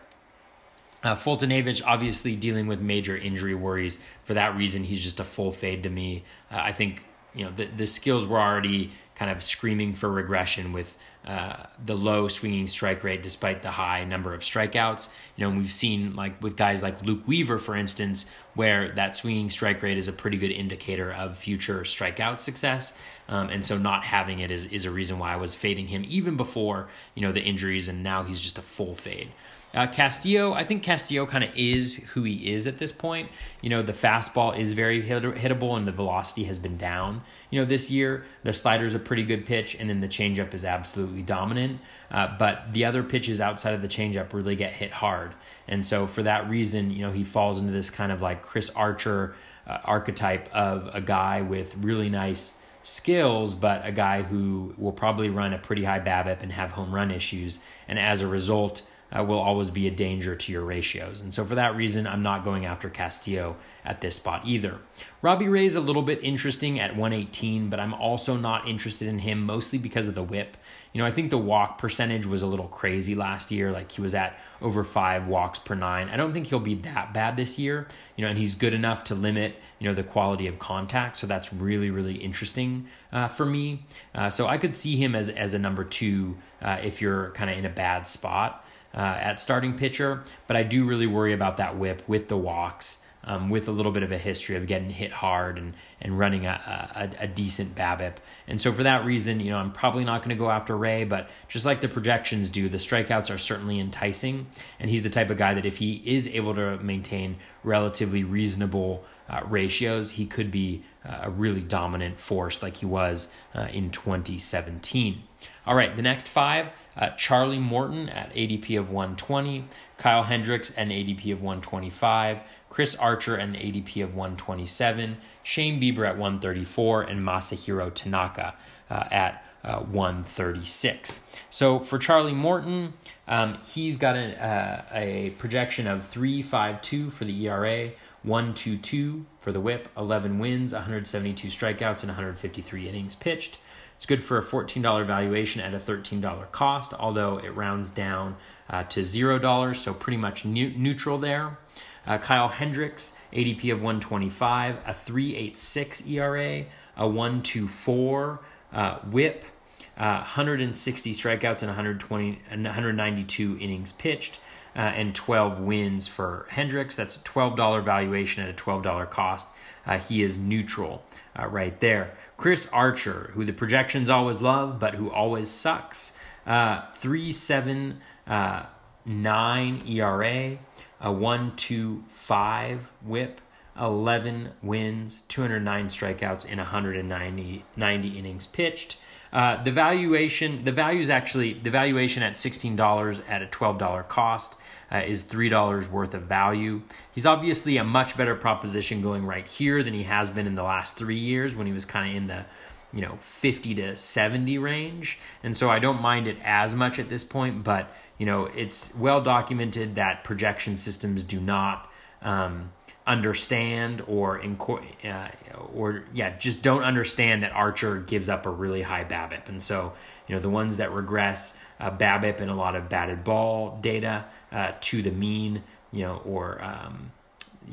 Uh, Foltynewicz obviously dealing with major injury worries. For that reason, he's just a full fade to me. Uh, I think, you know, the, the skills were already kind of screaming for regression with uh, the low swinging strike rate despite the high number of strikeouts. You know, and we've seen like with guys like Luke Weaver, for instance, where that swinging strike rate is a pretty good indicator of future strikeout success. Um, and so not having it is, is a reason why I was fading him even before, you know, the injuries, and now he's just a full fade. Uh, Castillo, I think Castillo kind of is who he is at this point. You know, the fastball is very hit- hittable and the velocity has been down, you know, this year. The slider's a pretty good pitch, and then the changeup is absolutely dominant. Uh, but the other pitches outside of the changeup really get hit hard. And so for that reason, you know, he falls into this kind of like Chris Archer uh, archetype of a guy with really nice skills, but a guy who will probably run a pretty high BABIP and have home run issues. And as a result, Uh, will always be a danger to your ratios. And so for that reason, I'm not going after Castillo at this spot either. Robbie Ray is a little bit interesting at one eighteen, but I'm also not interested in him mostly because of the whip. You know, I think the walk percentage was a little crazy last year. Like he was at over five walks per nine. I don't think he'll be that bad this year, you know, and he's good enough to limit, you know, the quality of contact. So that's really, really interesting uh, for me. Uh, so I could see him as, as a number two uh, if you're kind of in a bad spot Uh, at starting pitcher, but I do really worry about that whip with the walks, um, with a little bit of a history of getting hit hard and and running a a, a decent BABIP. And so for that reason, you know, I'm probably not going to go after Ray, but just like the projections do, the strikeouts are certainly enticing, and he's the type of guy that if he is able to maintain relatively reasonable uh, ratios, he could be uh, a really dominant force like he was uh, in twenty seventeen. All right, the next five, uh, Charlie Morton at A D P of one twenty, Kyle Hendricks at an A D P of one twenty-five, Chris Archer at an A D P of one twenty-seven, Shane Bieber at one thirty-four, and Masahiro Tanaka uh, at Uh, one thirty-six. So for Charlie Morton, um, he's got an, uh, a projection of three point five two for the E R A, one point two two for the WHIP, eleven wins, one hundred seventy-two strikeouts, and one hundred fifty-three innings pitched. It's good for a fourteen dollars valuation at a thirteen dollars cost, although it rounds down uh, to zero dollars, so pretty much ne- neutral there. Uh, Kyle Hendricks, A D P of one twenty-five, a three point eight six E R A, a one point two four Uh, WHIP, uh, one hundred sixty strikeouts and one hundred twenty and one hundred ninety-two innings pitched, uh, and twelve wins for Hendricks. That's a twelve dollars valuation at a twelve dollars cost. Uh, he is neutral uh, right there. Chris Archer, who the projections always love, but who always sucks, uh, three point seven nine E R A, a one point two five WHIP, eleven wins, two hundred nine strikeouts, and one hundred ninety innings pitched. Uh, the valuation, the value's actually, the valuation at sixteen dollars at a twelve dollars cost uh, is three dollars worth of value. He's obviously a much better proposition going right here than he has been in the last three years when he was kind of in the, you know, fifty to seventy range. And so I don't mind it as much at this point, but, you know, it's well documented that projection systems do not, um, understand or uh, or yeah just don't understand that Archer gives up a really high BABIP, and so you know the ones that regress uh, BABIP and a lot of batted ball data uh, to the mean, you know, or um,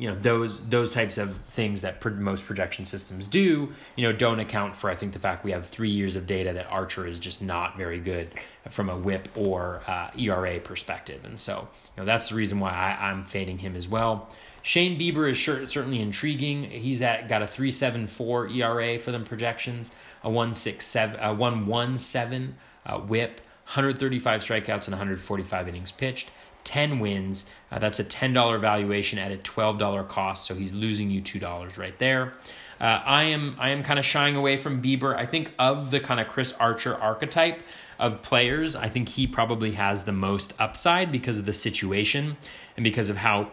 you know those those types of things that pro- most projection systems do, you know, don't account for I think the fact we have three years of data that Archer is just not very good from a WHIP or uh, E R A perspective, and so you know that's the reason why I, I'm fading him as well. Shane Bieber is sure, certainly intriguing. He's at got a three point seven four E R A for them projections, a one point six seven, a one point one seven uh, WHIP, one hundred thirty-five strikeouts and one hundred forty-five innings pitched, ten wins. Uh, that's a ten dollars valuation at a twelve dollars cost, so he's losing you two dollars right there. Uh, I am I am kind of shying away from Bieber. I think of the kind of Chris Archer archetype of players, I think he probably has the most upside because of the situation and because of how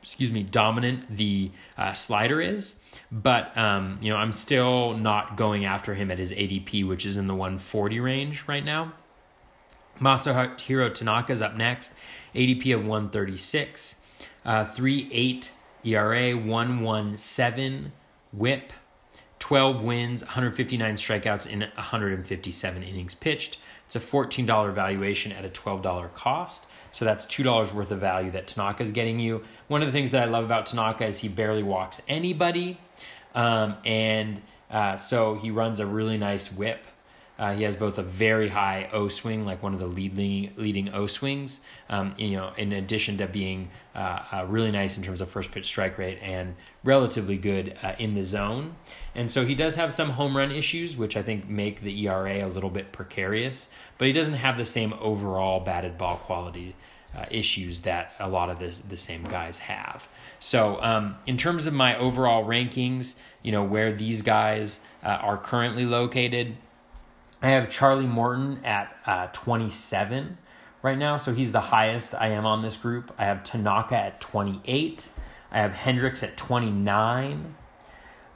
excuse me, dominant the uh, slider is, but um, you know I'm still not going after him at his A D P, which is in the one forty range right now. Masahiro Tanaka is up next, A D P of one thirty-six, uh, three point eight E R A, one point one seven WHIP, twelve wins, one hundred fifty-nine strikeouts in one hundred fifty-seven innings pitched. It's a fourteen dollars valuation at a twelve dollars cost. So that's two dollars worth of value that Tanaka is getting you. One of the things that I love about Tanaka is he barely walks anybody. Um, and uh, so he runs a really nice WHIP. Uh, he has both a very high O swing, like one of the leading leading O swings, um, you know, in addition to being uh, uh, really nice in terms of first pitch strike rate and relatively good uh, in the zone. And so he does have some home run issues, which I think make the E R A a little bit precarious, but he doesn't have the same overall batted ball quality uh, issues that a lot of this, the same guys have. So um, in terms of my overall rankings, you know, where these guys uh, are currently located, I have Charlie Morton at uh, twenty-seven right now, so he's the highest I am on this group. I have Tanaka at twenty-eight. I have Hendricks at twenty-nine.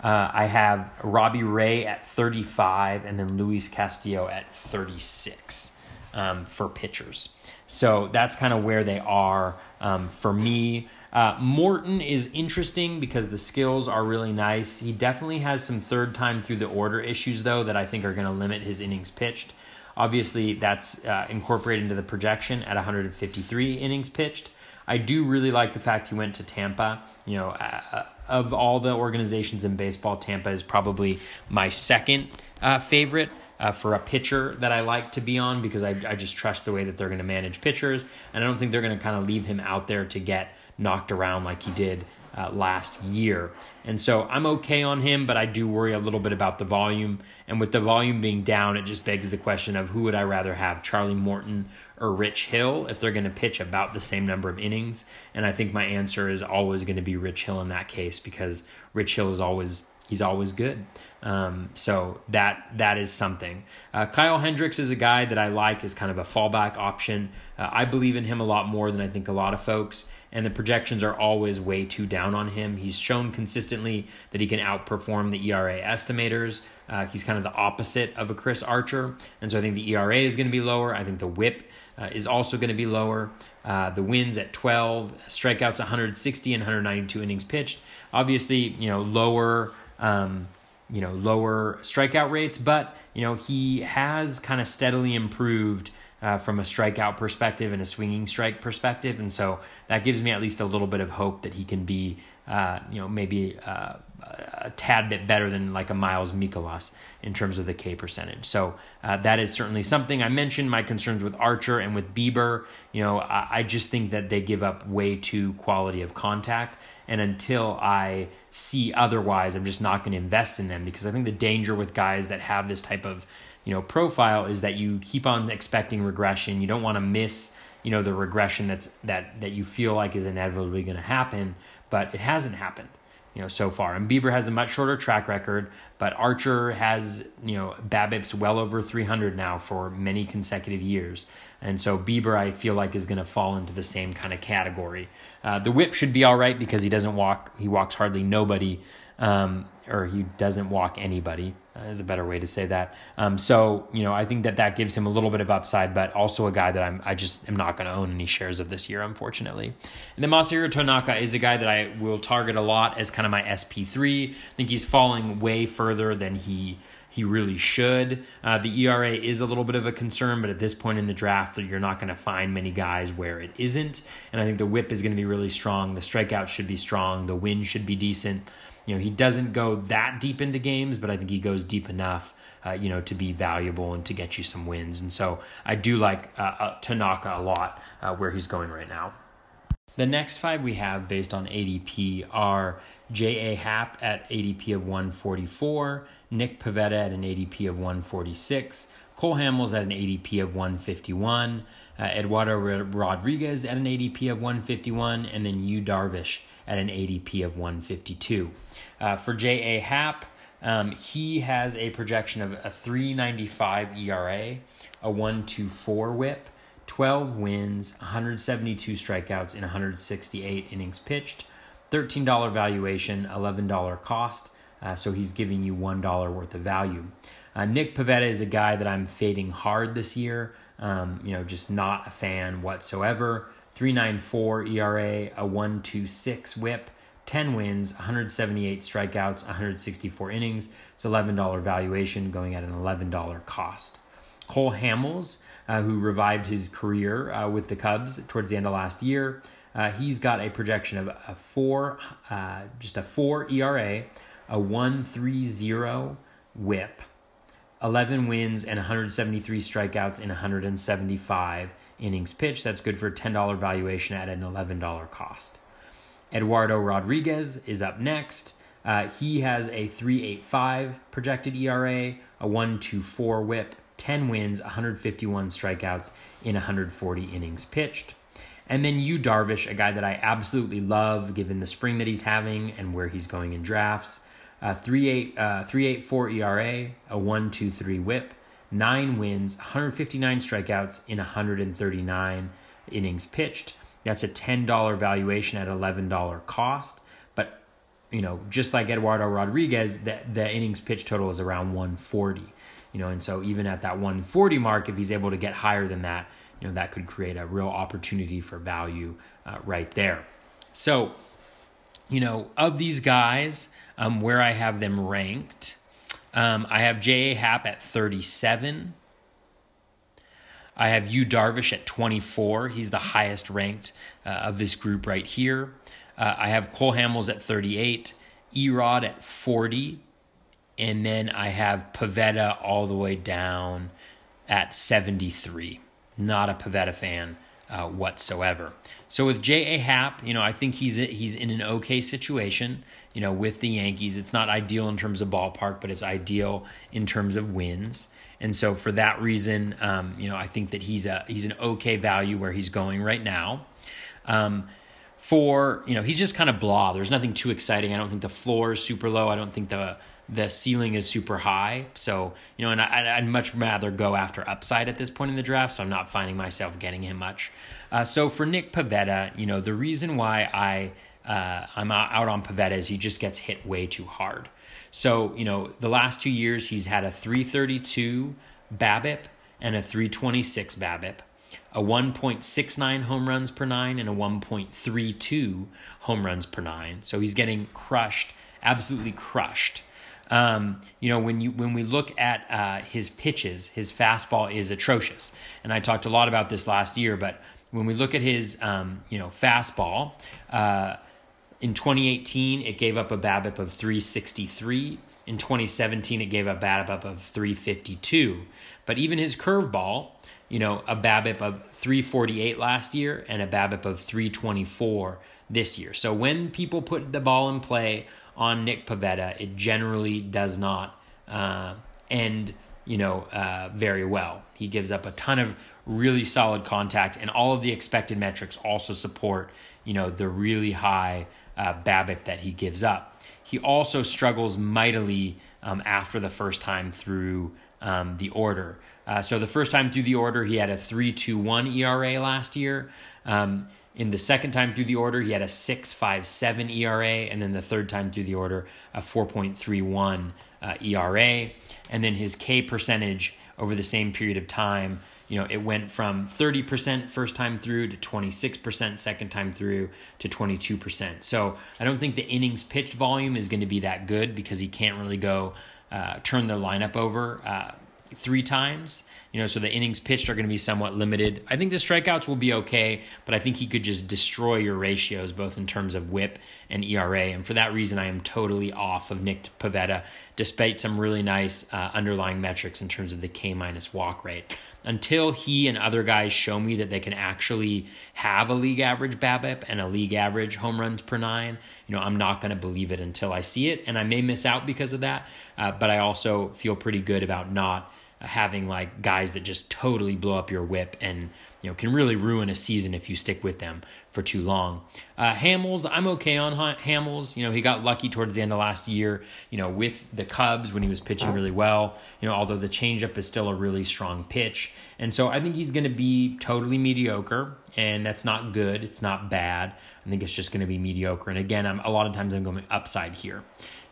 Uh, I have Robbie Ray at thirty-five, and then Luis Castillo at thirty-six um, for pitchers. So that's kind of where they are um, for me. Uh, Morton is interesting because the skills are really nice. He definitely has some third time through the order issues, though, that I think are going to limit his innings pitched. Obviously, that's uh, incorporated into the projection at one hundred fifty-three innings pitched. I do really like the fact he went to Tampa. You know, uh, of all the organizations in baseball, Tampa is probably my second uh, favorite. Uh, for a pitcher that I like to be on because I, I just trust the way that they're going to manage pitchers, and I don't think they're going to kind of leave him out there to get knocked around like he did uh, last year. And so I'm okay on him, but I do worry a little bit about the volume. And with the volume being down, it just begs the question of who would I rather have, Charlie Morton or Rich Hill, if they're going to pitch about the same number of innings. And I think my answer is always going to be Rich Hill in that case, because Rich Hill is always, he's always good. Um, so that that is something. Uh, Kyle Hendricks is a guy that I like as kind of a fallback option. Uh, I believe in him a lot more than I think a lot of folks, and the projections are always way too down on him. He's shown consistently that he can outperform the E R A estimators. Uh, he's kind of the opposite of a Chris Archer, and so I think the E R A is going to be lower. I think the whip Uh, is also going to be lower. Uh, the wins at twelve, strikeouts one hundred sixty and one hundred ninety-two innings pitched. Obviously, you know, lower, um, you know, lower strikeout rates, but, you know, he has kind of steadily improved uh, from a strikeout perspective and a swinging strike perspective. And so that gives me at least a little bit of hope that he can be, uh, you know, maybe uh, a tad bit better than like a Miles Mikolas in terms of the K percentage. So uh, that is certainly something. I mentioned my concerns with Archer and with Bieber. You know, I, I just think that they give up way too quality of contact. And until I see otherwise, I'm just not going to invest in them, because I think the danger with guys that have this type of, you know, profile is that you keep on expecting regression. You don't want to miss, you know, the regression that's that that you feel like is inevitably going to happen, but it hasn't happened, you know, so far. And Bieber has a much shorter track record, but Archer has, you know, BABIPs well over three hundred now for many consecutive years. And so Bieber, I feel like, is going to fall into the same kind of category. Uh, the whip should be all right because he doesn't walk. He walks hardly nobody, um, or he doesn't walk anybody uh, is a better way to say that. Um, so, you know, I think that that gives him a little bit of upside, but also a guy that I'm, I just am not going to own any shares of this year, unfortunately. And then Masahiro Tanaka is a guy that I will target a lot as kind of my S P three. I think he's falling way further than he He really should. Uh, the E R A is a little bit of a concern, but at this point in the draft, you're not going to find many guys where it isn't. And I think the whip is going to be really strong. The strikeout should be strong. The win should be decent. You know, he doesn't go that deep into games, but I think he goes deep enough, uh, you know, to be valuable and to get you some wins. And so I do like uh, uh, Tanaka a lot uh, where he's going right now. The next five we have based on A D P are J A. Happ at A D P of one forty-four, Nick Pivetta at an A D P of one forty-six, Cole Hamels at an A D P of one fifty-one, uh, Eduardo Rodriguez at an A D P of one fifty-one, and then Yu Darvish at an A D P of one fifty-two. Uh, for J A. Happ, um, he has a projection of a three ninety-five E R A, a one twenty-four whip, twelve wins, one hundred seventy-two strikeouts in one hundred sixty-eight innings pitched, thirteen dollars valuation, eleven dollars cost. Uh, so he's giving you one dollar worth of value. Uh, Nick Pivetta is a guy that I'm fading hard this year. Um, you know, just not a fan whatsoever. three ninety-four E R A, a one twenty-six whip, ten wins, one hundred seventy-eight strikeouts, one hundred sixty-four innings. It's eleven dollars valuation going at an eleven dollars cost. Cole Hamels, Uh, who revived his career uh, with the Cubs towards the end of last year. Uh, he's got a projection of a four, uh, just a four E R A, a one thirty whip, eleven wins and one hundred seventy-three strikeouts in one hundred seventy-five innings pitched. That's good for a ten dollars valuation at an eleven dollars cost. Eduardo Rodriguez is up next. Uh, he has a three eighty-five projected E R A, a one twenty-four whip, ten wins, one hundred fifty-one strikeouts in one hundred forty innings pitched. And then Yu Darvish, a guy that I absolutely love given the spring that he's having and where he's going in drafts. Uh, three eighty-four E R A, a one twenty-three whip, nine wins, one hundred fifty-nine strikeouts in one hundred thirty-nine innings pitched. That's a ten dollars valuation at eleven dollars cost. But, you know, just like Eduardo Rodriguez, the, the innings pitch total is around one forty. You know, and so even at that one forty mark, if he's able to get higher than that, you know, that could create a real opportunity for value uh, right there. So, you know, of these guys, um, where I have them ranked, um, I have J A. Happ at thirty-seven. I have Yu Darvish at twenty-four. He's the highest ranked uh, of this group right here. Uh, I have Cole Hamels at thirty-eight, Erod at forty. And then I have Pivetta all the way down at seventy-three. Not a Pivetta fan uh, whatsoever. So with J A. Happ, you know, I think he's he's in an okay situation, you know, with the Yankees. It's not ideal in terms of ballpark, but it's ideal in terms of wins. And so for that reason, um, you know, I think that he's a he's an okay value where he's going right now. Um, for, you know, he's just kind of blah. There's nothing too exciting. I don't think the floor is super low. I don't think the the ceiling is super high. So, you know, and I, I'd much rather go after upside at this point in the draft, so I'm not finding myself getting him much. Uh, so for Nick Pivetta, you know, the reason why I, uh, I'm out on Pivetta is he just gets hit way too hard. So, you know, the last two years he's had a three thirty-two BABIP and a three twenty-six BABIP, a one point six nine home runs per nine, and a one point three two home runs per nine. So he's getting crushed, absolutely crushed. Um, you know, when you when we look at uh, his pitches, his fastball is atrocious. And I talked a lot about this last year, but when we look at his, um, you know, fastball, uh, in twenty eighteen, it gave up a BABIP of three sixty-three. In twenty seventeen, it gave a BABIP of three fifty-two. But even his curveball, you know, a BABIP of three forty-eight last year and a BABIP of three twenty-four this year. So when people put the ball in play on Nick Pivetta, it generally does not uh, end, you know, uh, very well. He gives up a ton of really solid contact, and all of the expected metrics also support, you know, the really high uh, BABIP that he gives up. He also struggles mightily um, after the first time through um, the order. Uh, so the first time through the order, he had a three two one E R A last year. Um, in the second time through the order, he had a six five seven E R A. And then the third time through the order, a four point three one uh, E R A. And then his K percentage over the same period of time, you know, it went from thirty percent first time through to twenty-six percent second time through to twenty-two percent. So I don't think the innings pitched volume is going to be that good because he can't really go uh, turn the lineup over uh three times, you know, so the innings pitched are going to be somewhat limited. I think the strikeouts will be okay, but I think he could just destroy your ratios, both in terms of whip and E R A. And for that reason, I am totally off of Nick Pivetta, despite some really nice uh, underlying metrics in terms of the K minus walk rate. Until he and other guys show me that they can actually have a league average BABIP and a league average home runs per nine, you know, I'm not going to believe it until I see it. And I may miss out because of that. Uh, but I also feel pretty good about not having like guys that just totally blow up your whip and, you know, can really ruin a season if you stick with them for too long. Uh, Hamels, I'm okay on Hamels. You know, he got lucky towards the end of last year, you know, with the Cubs when he was pitching really well, you know, although the changeup is still a really strong pitch. And so I think he's going to be totally mediocre, and that's not good. It's not bad. I think it's just going to be mediocre. And again, I'm a lot of times I'm going upside here.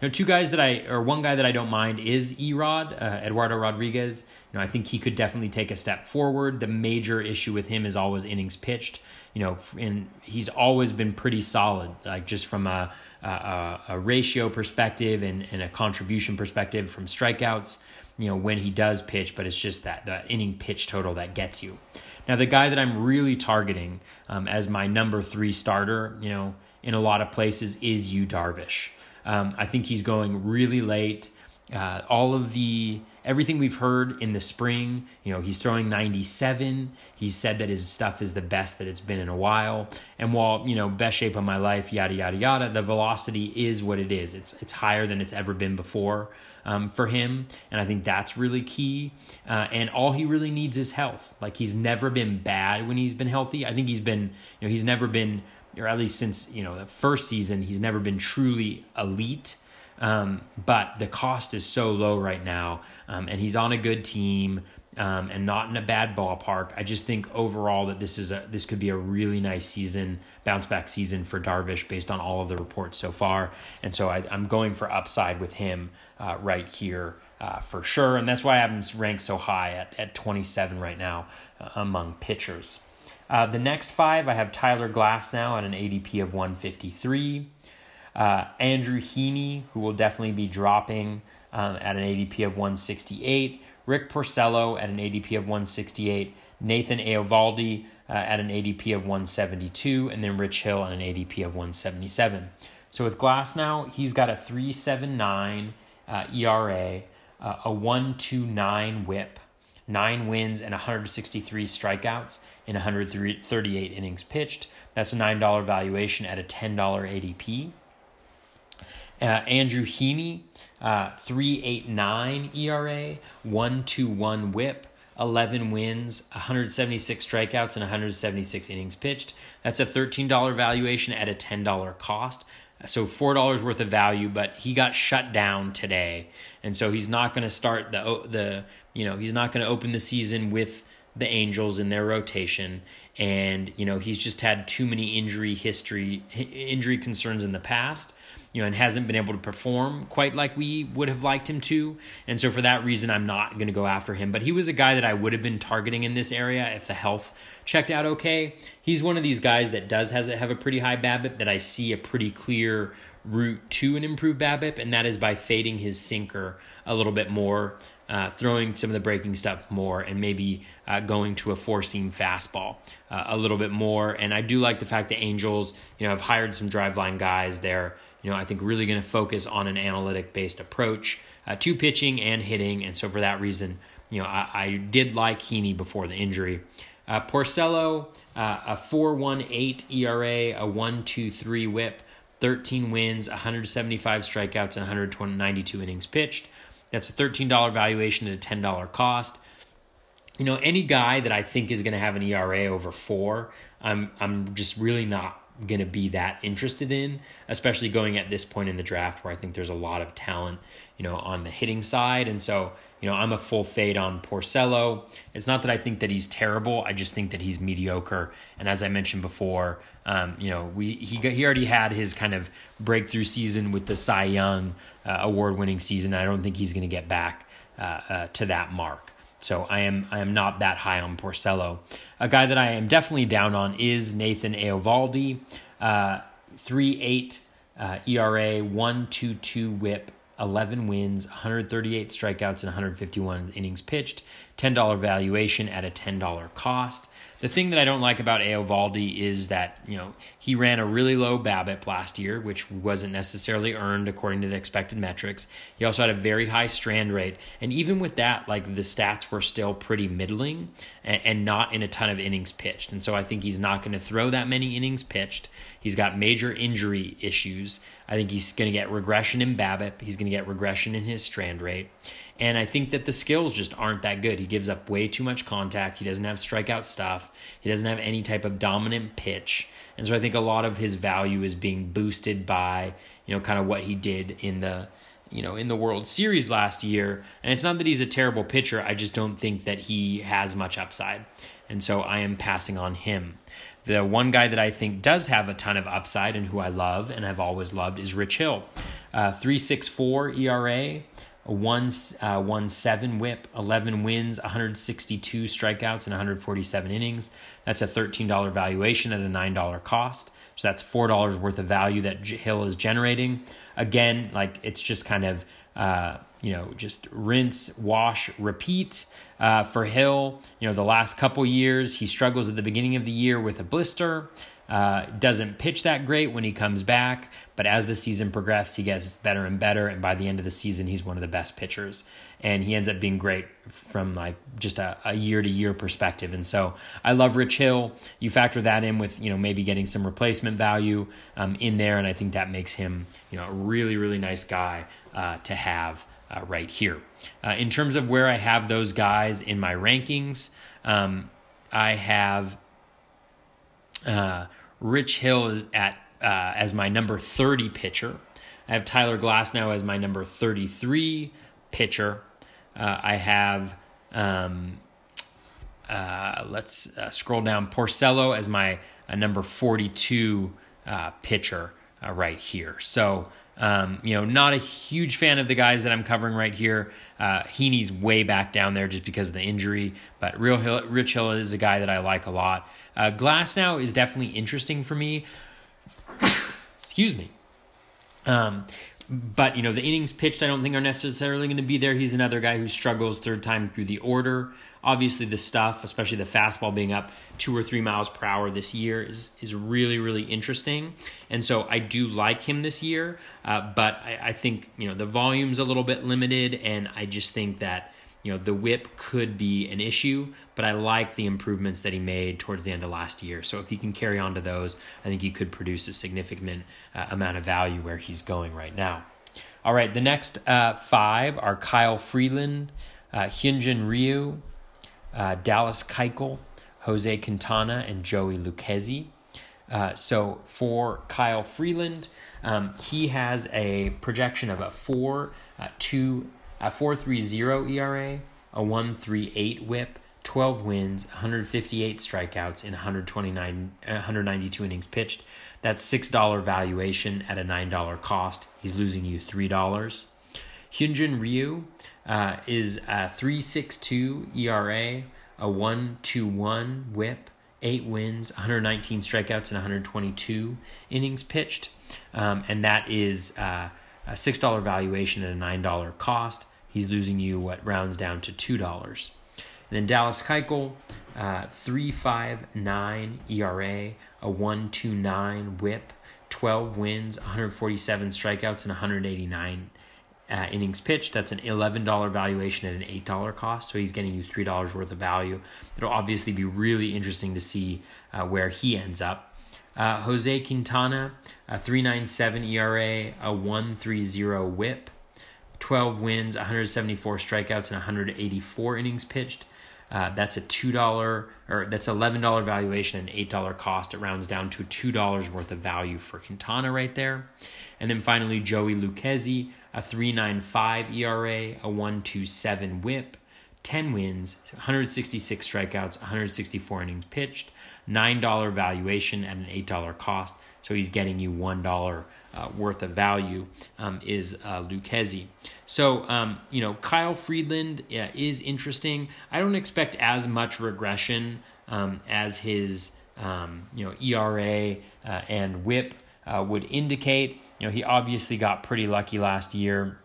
You know, two guys that I, or one guy that I don't mind is E-Rod, uh, Eduardo Rodriguez. You know, I think he could definitely take a step forward. The major issue with him is always innings pitched. You know, and he's always been pretty solid, like just from a a, a ratio perspective and, and a contribution perspective from strikeouts, you know, when he does pitch, but it's just that the inning pitch total that gets you. Now, the guy that I'm really targeting um, as my number three starter, you know, in a lot of places is Yu Darvish. Um, I think he's going really late. Uh, all of the, everything we've heard in the spring, you know, he's throwing ninety-seven. He's said that his stuff is the best that it's been in a while. And while, you know, best shape of my life, yada, yada, yada, the velocity is what it is. It's, it's higher than it's ever been before um, for him. And I think that's really key. Uh, and all he really needs is health. Like he's never been bad when he's been healthy. I think he's been, you know, he's never been, or at least since, you know, the first season, he's never been truly elite. Um, but the cost is so low right now, um, and he's on a good team um, and not in a bad ballpark. I just think overall that this is a this could be a really nice season, bounce back season for Darvish based on all of the reports so far. And so I, I'm going for upside with him uh, right here uh, for sure. And that's why I have him ranked so high at, at twenty-seven right now uh, among pitchers. Uh, the next five, I have Tyler Glasnow at an A D P of one fifty-three. Uh, Andrew Heaney, who will definitely be dropping um, at an A D P of one sixty-eight. Rick Porcello at an A D P of one sixty-eight. Nathan Eovaldi uh, at an A D P of one seventy-two. And then Rich Hill at an A D P of one seventy-seven. So with Glasnow, he's got a three seventy-nine uh, E R A, uh, a one twenty-nine whip, nine wins and one hundred sixty-three strikeouts in one hundred thirty-eight innings pitched. That's a nine dollars valuation at a ten dollars A D P. Uh, Andrew Heaney, uh, three point eight nine E R A, one point two one whip, eleven wins, one hundred seventy-six strikeouts, and one hundred seventy-six innings pitched. That's a thirteen dollars valuation at a ten dollars cost. So four dollars worth of value, but he got shut down today. And so he's not going to start the, the, you know, he's not going to open the season with the Angels in their rotation. And, you know, he's just had too many injury history, injury concerns in the past, you know, and hasn't been able to perform quite like we would have liked him to. And so for that reason, I'm not going to go after him. But he was a guy that I would have been targeting in this area if the health checked out okay. He's one of these guys that does has have a pretty high BABIP that I see a pretty clear route to an improved BABIP, and that is by fading his sinker a little bit more, uh, throwing some of the breaking stuff more, and maybe uh, going to a four-seam fastball uh, a little bit more. And I do like the fact that Angels, you know, have hired some driveline guys there. You know, I think really going to focus on an analytic-based approach uh, to pitching and hitting. And so for that reason, you know, I, I did like Heaney before the injury. Uh, Porcello, uh, a four point one eight E R A, a one point two three whip, thirteen wins, one hundred seventy-five strikeouts, and one hundred ninety-two innings pitched. That's a thirteen dollars valuation at a ten dollars cost. You know, any guy that I think is going to have an E R A over four, I'm I'm just really not going to be that interested in, especially going at this point in the draft where I think there's a lot of talent, you know, on the hitting side. And so, you know, I'm a full fade on Porcello. It's not that I think that he's terrible. I just think that he's mediocre. And as I mentioned before, um, you know, we he got, he already had his kind of breakthrough season with the Cy Young uh, award-winning season. I don't think he's going to get back uh, uh, to that mark. So I am I am not that high on Porcello. A guy that I am definitely down on is Nathan Eovaldi, uh, three point eight uh, E R A, one point two two whip, eleven wins, one hundred thirty-eight strikeouts, and one hundred fifty-one innings pitched, ten dollars valuation at a ten dollars cost. The thing that I don't like about Eovaldi is that, you know, he ran a really low BABIP last year, which wasn't necessarily earned according to the expected metrics. He also had a very high strand rate. And even with that, like, the stats were still pretty middling and, and not in a ton of innings pitched. And so I think he's not going to throw that many innings pitched. He's got major injury issues. I think he's going to get regression in BABIP. He's going to get regression in his strand rate. And I think that the skills just aren't that good. He gives up way too much contact. He doesn't have strikeout stuff. He doesn't have any type of dominant pitch. And so I think a lot of his value is being boosted by, you know, kind of what he did in the, you know, in the World Series last year. And it's not that he's a terrible pitcher. I just don't think that he has much upside. And so I am passing on him. The one guy that I think does have a ton of upside and who I love and I've always loved is Rich Hill. Uh, three point six four E R A. A one point one seven whip, eleven wins, one hundred sixty-two strikeouts, and one hundred forty-seven innings. That's a thirteen dollars valuation at a nine dollars cost. So that's four dollars worth of value that Hill is generating. Again, like, it's just kind of, uh, you know, just rinse, wash, repeat uh, for Hill. You know, the last couple years, he struggles at the beginning of the year with a blister. Uh, doesn't pitch that great when he comes back, but as the season progresses, he gets better and better, and by the end of the season, he's one of the best pitchers, and he ends up being great from like just a, a year-to-year perspective. And so I love Rich Hill. You factor that in with, you know, maybe getting some replacement value um, in there, and I think that makes him, you know, a really, really nice guy uh, to have uh, right here. Uh, in terms of where I have those guys in my rankings, um, I have uh, Rich Hill is at uh, as my number thirty pitcher. I have Tyler Glasnow as my number thirty-three pitcher. Uh, I have, um, uh, let's uh, scroll down, Porcello as my uh, number forty-two uh, pitcher uh, right here. So, Um, you know, not a huge fan of the guys that I'm covering right here. Uh, Heaney's way back down there just because of the injury, but Real Hill, Rich Hill is a guy that I like a lot. Uh, Glasnow is definitely interesting for me. Excuse me. Um, but, you know, the innings pitched I don't think are necessarily going to be there. He's another guy who struggles third time through the order. Obviously, the stuff, especially the fastball being up two or three miles per hour this year is is really, really interesting. And so I do like him this year, uh, but I, I think, you know, the volume's a little bit limited, and I just think that, you know, the whip could be an issue, but I like the improvements that he made towards the end of last year. So if he can carry on to those, I think he could produce a significant uh, amount of value where he's going right now. All right, the next uh, five are Kyle Freeland, uh, Hyunjin Ryu, uh, Dallas Keuchel, Jose Quintana, and Joey Lucchesi. Uh, so for Kyle Freeland, um, he has a projection of a four uh, two a four three zero E R A, a one three eight WHIP, twelve wins, one hundred fifty eight strikeouts in one hundred twenty nine one hundred ninety two innings pitched. That's six dollar valuation at a nine dollar cost. He's losing you three dollars. Hyunjin Ryu uh, is a three six two E R A, a one two one WHIP. Eight wins, one hundred nineteen strikeouts, and one hundred twenty-two innings pitched. Um, and that is uh, a six dollar valuation at a nine dollar cost. He's losing you what rounds down to two dollars. And then Dallas Keuchel, uh, three point five nine E R A, a one point two nine WHIP, twelve wins, one hundred forty-seven strikeouts, and one hundred eighty-nine uh, innings pitched. That's an eleven dollar valuation at an eight dollar cost, so he's getting you three dollars worth of value. It'll obviously be really interesting to see uh, where he ends up. Uh, Jose Quintana, a three point nine seven E R A, a one point three zero WHIP, twelve wins, one hundred seventy-four strikeouts, and one hundred eighty-four innings pitched. Uh, that's a two dollar or that's eleven dollar valuation and eight dollar cost. It rounds down to two dollars worth of value for Quintana right there. And then finally, Joey Lucchesi, a three point nine five E R A, a one point two seven WHIP, ten wins, one hundred sixty-six strikeouts, one hundred sixty-four innings pitched, nine dollar valuation at an eight dollar cost. So he's getting you one dollar uh, worth of value um, is uh, Lucchesi. So, um, you know, Kyle Freeland uh, is interesting. I don't expect as much regression um, as his, um, you know, E R A uh, and WHIP uh, would indicate. You know, he obviously got pretty lucky last year,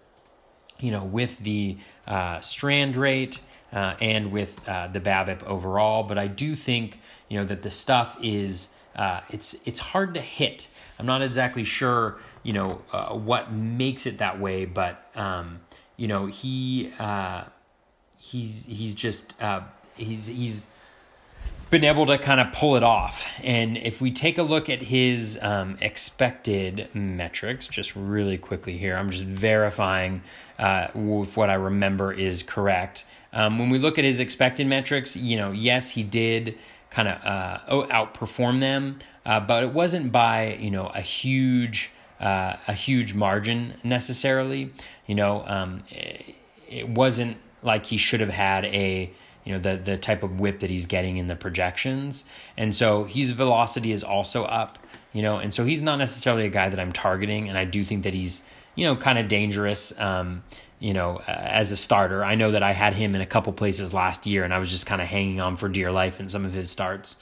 you know, with the uh, strand rate uh, and with uh, the BABIP overall. But I do think, you know, that the stuff is... Uh, it's it's hard to hit. I'm not exactly sure, you know, uh, what makes it that way, but um, you know, he uh, he's he's just uh, he's he's been able to kind of pull it off. And if we take a look at his um, expected metrics, just really quickly here, I'm just verifying uh, if what I remember is correct. Um, when we look at his expected metrics, you know, yes, he did kind of uh, outperform them, uh, but it wasn't by, you know, a huge uh, a huge margin necessarily. You know, um, it wasn't like he should have had a, you know, the the type of WHIP that he's getting in the projections, and so his velocity is also up. You know, and so he's not necessarily a guy that I'm targeting, and I do think that he's, you know, kind of dangerous. Um, you know, uh, as a starter. I know that I had him in a couple places last year and I was just kind of hanging on for dear life in some of his starts.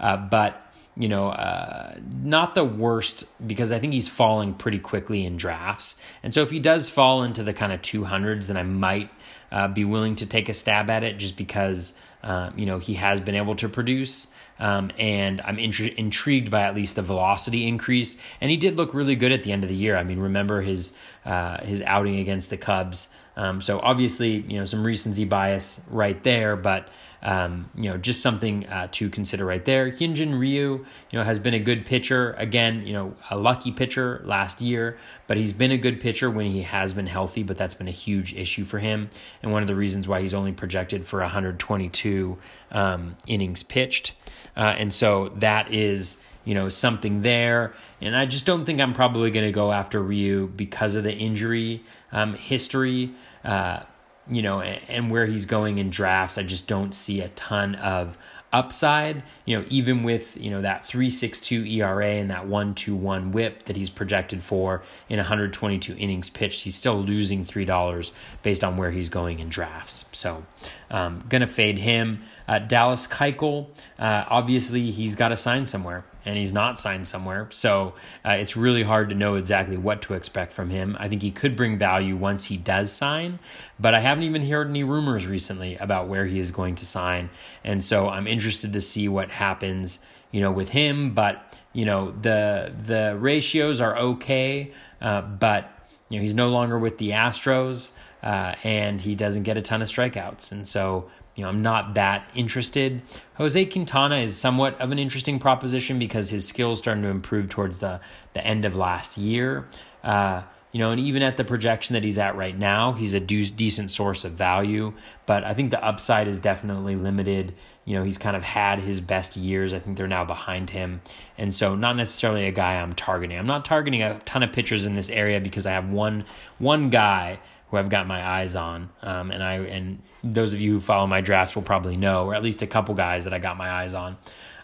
Uh, but, you know, uh, not the worst, because I think he's falling pretty quickly in drafts. And so if he does fall into the kind of two hundreds, then I might uh, be willing to take a stab at it, just because, uh, you know, he has been able to produce. Um, and I'm intri- intrigued by at least the velocity increase. And he did look really good at the end of the year. I mean, remember his uh, his outing against the Cubs. Um, so obviously, you know, some recency bias right there, but, um, you know, just something uh, to consider right there. Hyunjin Ryu, you know, has been a good pitcher. Again, you know, a lucky pitcher last year, but he's been a good pitcher when he has been healthy, but that's been a huge issue for him. And one of the reasons why he's only projected for one hundred twenty-two um, innings pitched. Uh, and so that is, you know, something there. And I just don't think I'm probably going to go after Ryu because of the injury um, history, uh, you know, and, and where he's going in drafts. I just don't see a ton of upside, you know, even with, you know, that three point six two E R A and that one point two one WHIP that he's projected for in one hundred twenty-two innings pitched. He's still losing three dollars based on where he's going in drafts. So um, going to fade him. Uh, Dallas Keuchel, uh, obviously he's got to sign somewhere, and he's not signed somewhere. So uh, it's really hard to know exactly what to expect from him. I think he could bring value once he does sign, but I haven't even heard any rumors recently about where he is going to sign. And so I'm interested to see what happens, you know, with him. But, you know, the the ratios are okay, uh, but, you know, he's no longer with the Astros. uh, and he doesn't get a ton of strikeouts. And so, you know, I'm not that interested. Jose Quintana is somewhat of an interesting proposition because his skills starting to improve towards the, the end of last year. Uh, you know, and even at the projection that he's at right now, he's a de- decent source of value. But I think the upside is definitely limited. You know, he's kind of had his best years. I think they're now behind him. And so not necessarily a guy I'm targeting. I'm not targeting a ton of pitchers in this area because I have one one guy who I've got my eyes on, um, and I and those of you who follow my drafts will probably know, or at least a couple guys that I got my eyes on.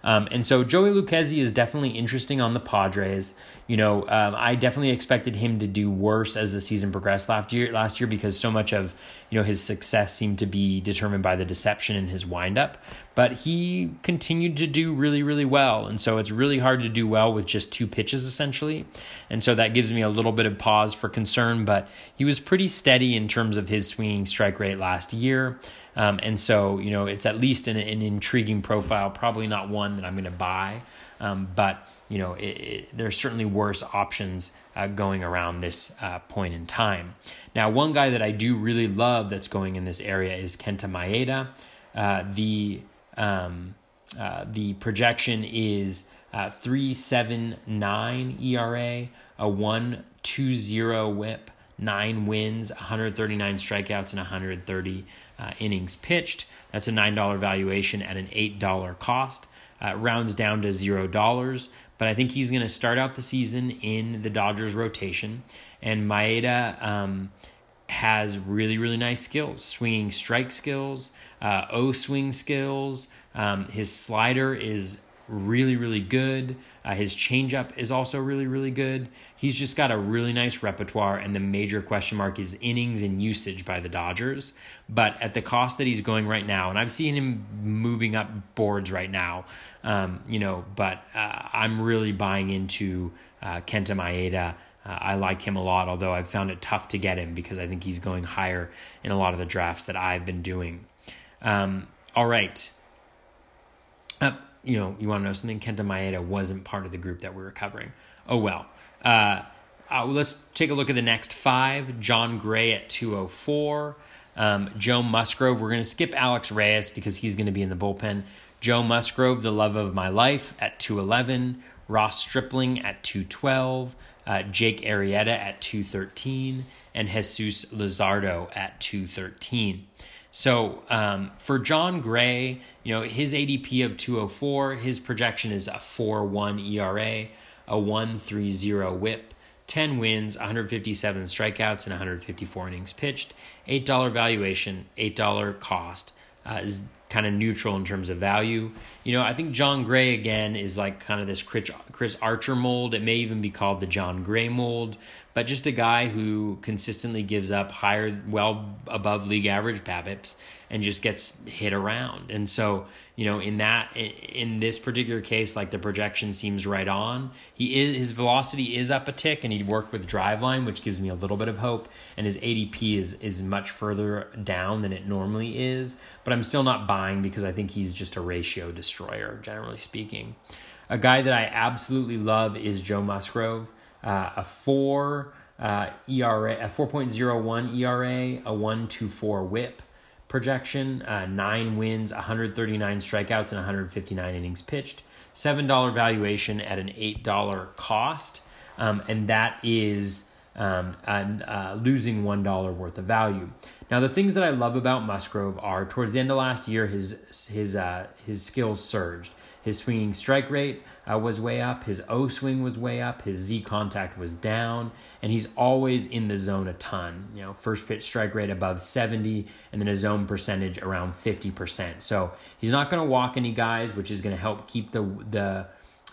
Um, and so Joey Lucchesi is definitely interesting on the Padres. You know, um, I definitely expected him to do worse as the season progressed last year, last year because so much of, you know, his success seemed to be determined by the deception in his windup. But he continued to do really, really well. And so it's really hard to do well with just two pitches, essentially. And so that gives me a little bit of pause for concern. But he was pretty steady in terms of his swinging strike rate last year. Um, and so, you know, it's at least an, an intriguing profile, probably not one that I'm going to buy. Um, but, you know, it, it, there's certainly worse options uh, going around this uh, point in time. Now, one guy that I do really love that's going in this area is Kenta Maeda. Uh, the um, uh, the projection is uh, three seventy-nine E R A, a one twenty whip, nine wins, one thirty-nine strikeouts, and one thirty uh, innings pitched. That's a nine dollars valuation at an eight dollars cost. Uh, rounds down to zero dollars, but I think he's going to start out the season in the Dodgers rotation. And Maeda um, has really, really nice skills, swinging strike skills, uh, O-swing skills. Um, his slider is really, really good. Uh, his changeup is also really, really good. He's just got a really nice repertoire, and the major question mark is innings and usage by the Dodgers. But at the cost that he's going right now, and I've seen him moving up boards right now, um, you know, but uh, I'm really buying into uh, Kenta Maeda. Uh, I like him a lot, although I've found it tough to get him because I think he's going higher in a lot of the drafts that I've been doing. Um, all right. Uh, You know, you want to know something? Kenta Maeda wasn't part of the group that we were covering. Oh, well. Uh, uh, let's take a look at the next five. Jon Gray at two oh four. Um, Joe Musgrove. We're going to skip Alex Reyes because he's going to be in the bullpen. Joe Musgrove, the love of my life, at two eleven. Ross Stripling at two twelve. Uh, Jake Arrieta at two thirteen. And Jesus Luzardo at two thirteen. So um, for Jon Gray, you know, his A D P of two oh four, his projection is a four one E R A, a one thirty whip, ten wins, one fifty-seven strikeouts, and one fifty-four innings pitched, eight dollars valuation, eight dollars cost, uh, is kind of neutral in terms of value. You know, I think Jon Gray, again, is like kind of this Chris Archer mold. It may even be called the Jon Gray mold, but just a guy who consistently gives up higher, well above league average BABIPs and just gets hit around. And so, you know, in that, in this particular case, like the projection seems right on. He is, his velocity is up a tick, and he worked with Driveline, which gives me a little bit of hope. And his A D P is is much further down than it normally is, but I'm still not buying because I think he's just a ratio destroyer, generally speaking. A guy that I absolutely love is Joe Musgrove. Uh, a four uh, E R A, a four point oh one E R A, a one twenty-four whip projection, uh, nine wins, one thirty-nine strikeouts, and one fifty-nine innings pitched, seven dollars valuation at an eight dollars cost, um, and that is um, and, uh, losing one dollar worth of value. Now, the things that I love about Musgrove are towards the end of last year, his his uh, his skills surged. His swinging strike rate uh, was way up. His O-swing was way up. His Z-contact was down. And he's always in the zone a ton. You know, first pitch strike rate above seventy, and then a zone percentage around fifty percent. So he's not going to walk any guys, which is going to help keep the the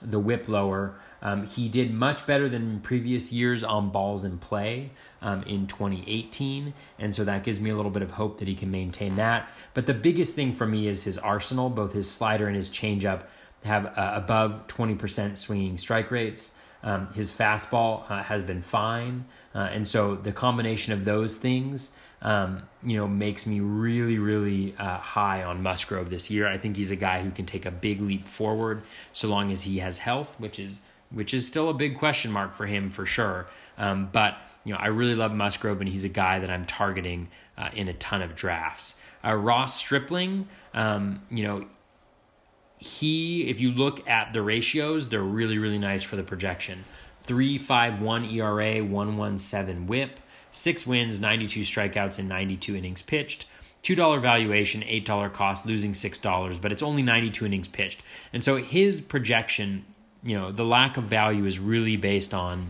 the whip lower. Um, he did much better than previous years on balls in play um, in twenty eighteen. And so that gives me a little bit of hope that he can maintain that. But the biggest thing for me is his arsenal. Both his slider and his changeup have uh, above twenty percent swinging strike rates. Um, his fastball uh, has been fine. Uh, and so the combination of those things, um, you know, makes me really, really uh, high on Musgrove this year. I think he's a guy who can take a big leap forward so long as he has health, which is which is still a big question mark for him for sure. Um, but, you know, I really love Musgrove, and he's a guy that I'm targeting uh, in a ton of drafts. Uh, Ross Stripling, um, you know, he, if you look at the ratios, they're really, really nice for the projection. three point five one E R A, one point one seven whip, six wins, ninety-two strikeouts, and ninety-two innings pitched. two dollars valuation, eight dollars cost, losing six dollars, but it's only ninety-two innings pitched. And so his projection, you know, the lack of value is really based on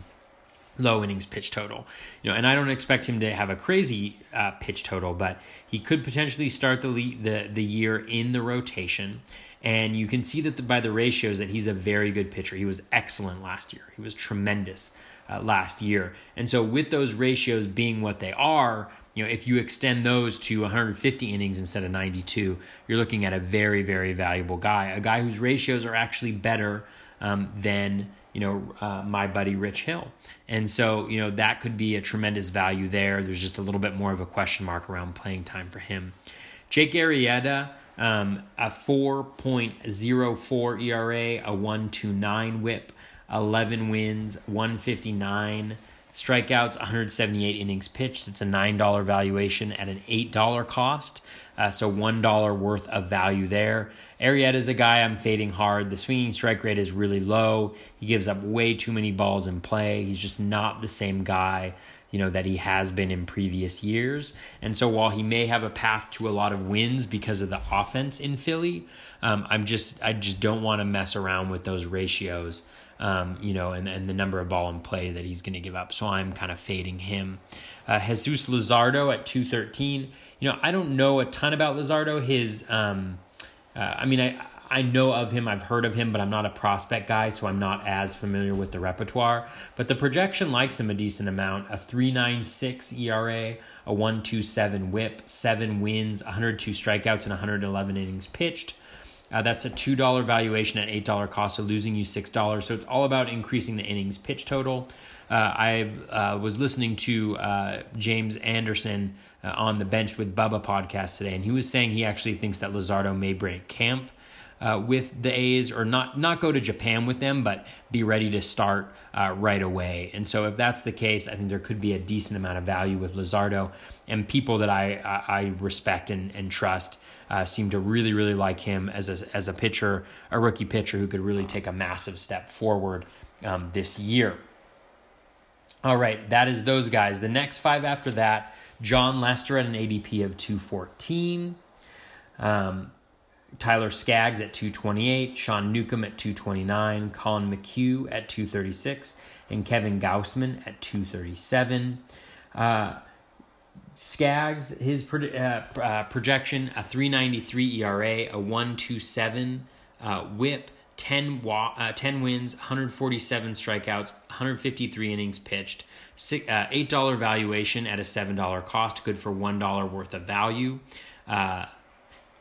low innings pitch total. You know, and I don't expect him to have a crazy uh, pitch total, but he could potentially start the, le- the the year in the rotation. And you can see that the, by the ratios that he's a very good pitcher. He was excellent last year. He was tremendous uh, last year. And so with those ratios being what they are, you know, if you extend those to one hundred fifty innings instead of ninety-two, you're looking at a very, very valuable guy, a guy whose ratios are actually better um, than, you know, uh, my buddy Rich Hill. And so, you know, that could be a tremendous value there. There's just a little bit more of a question mark around playing time for him. Jake Arrieta, um, a four point oh four E R A, a one point two nine whip, eleven wins, one fifty-nine strikeouts, one hundred seventy-eight innings pitched. It's a nine dollars valuation at an eight dollars cost. Uh, so one dollar worth of value there. Arrieta is a guy I'm fading hard. The swinging strike rate is really low. He gives up way too many balls in play. He's just not the same guy, you know, that he has been in previous years. And so while he may have a path to a lot of wins because of the offense in Philly, um, I'm just, I just don't want to mess around with those ratios. Um, you know, and, and the number of ball in play that he's going to give up. So I'm kind of fading him. Uh, Jesus Luzardo at two thirteen. You know, I don't know a ton about Luzardo. His, um, uh, I mean, I, I know of him, I've heard of him, but I'm not a prospect guy, so I'm not as familiar with the repertoire. But the projection likes him a decent amount. A three point nine six E R A, a one point two seven whip, seven wins, one hundred two strikeouts, and one hundred eleven innings pitched. Uh, that's a two dollars valuation at eight dollars cost, so losing you six dollars. So it's all about increasing the innings pitch total. Uh, I uh, was listening to uh, James Anderson uh, on the Bench with Bubba podcast today, and he was saying he actually thinks that Luzardo may break camp uh, with the A's, or not not go to Japan with them, but be ready to start uh, right away. And so if that's the case, I think there could be a decent amount of value with Luzardo, and people that I, I, I respect and, and trust Uh, seem to really, really like him as a as a pitcher, a rookie pitcher who could really take a massive step forward um, this year. All right, that is those guys. The next five after that, John Lester at an A D P of two fourteen, um, Tyler Skaggs at two twenty-eight, Sean Newcomb at two twenty-nine, Colin McHugh at two thirty-six, and Kevin Gausman at two thirty-seven. Uh, Skaggs, his pro, uh, uh, projection, a three point nine three E R A, a one point two seven uh, whip, ten, wa- uh, ten wins, one hundred forty-seven strikeouts, one hundred fifty-three innings pitched, six, uh, eight dollars valuation at a seven dollars cost, good for one dollar worth of value. Uh,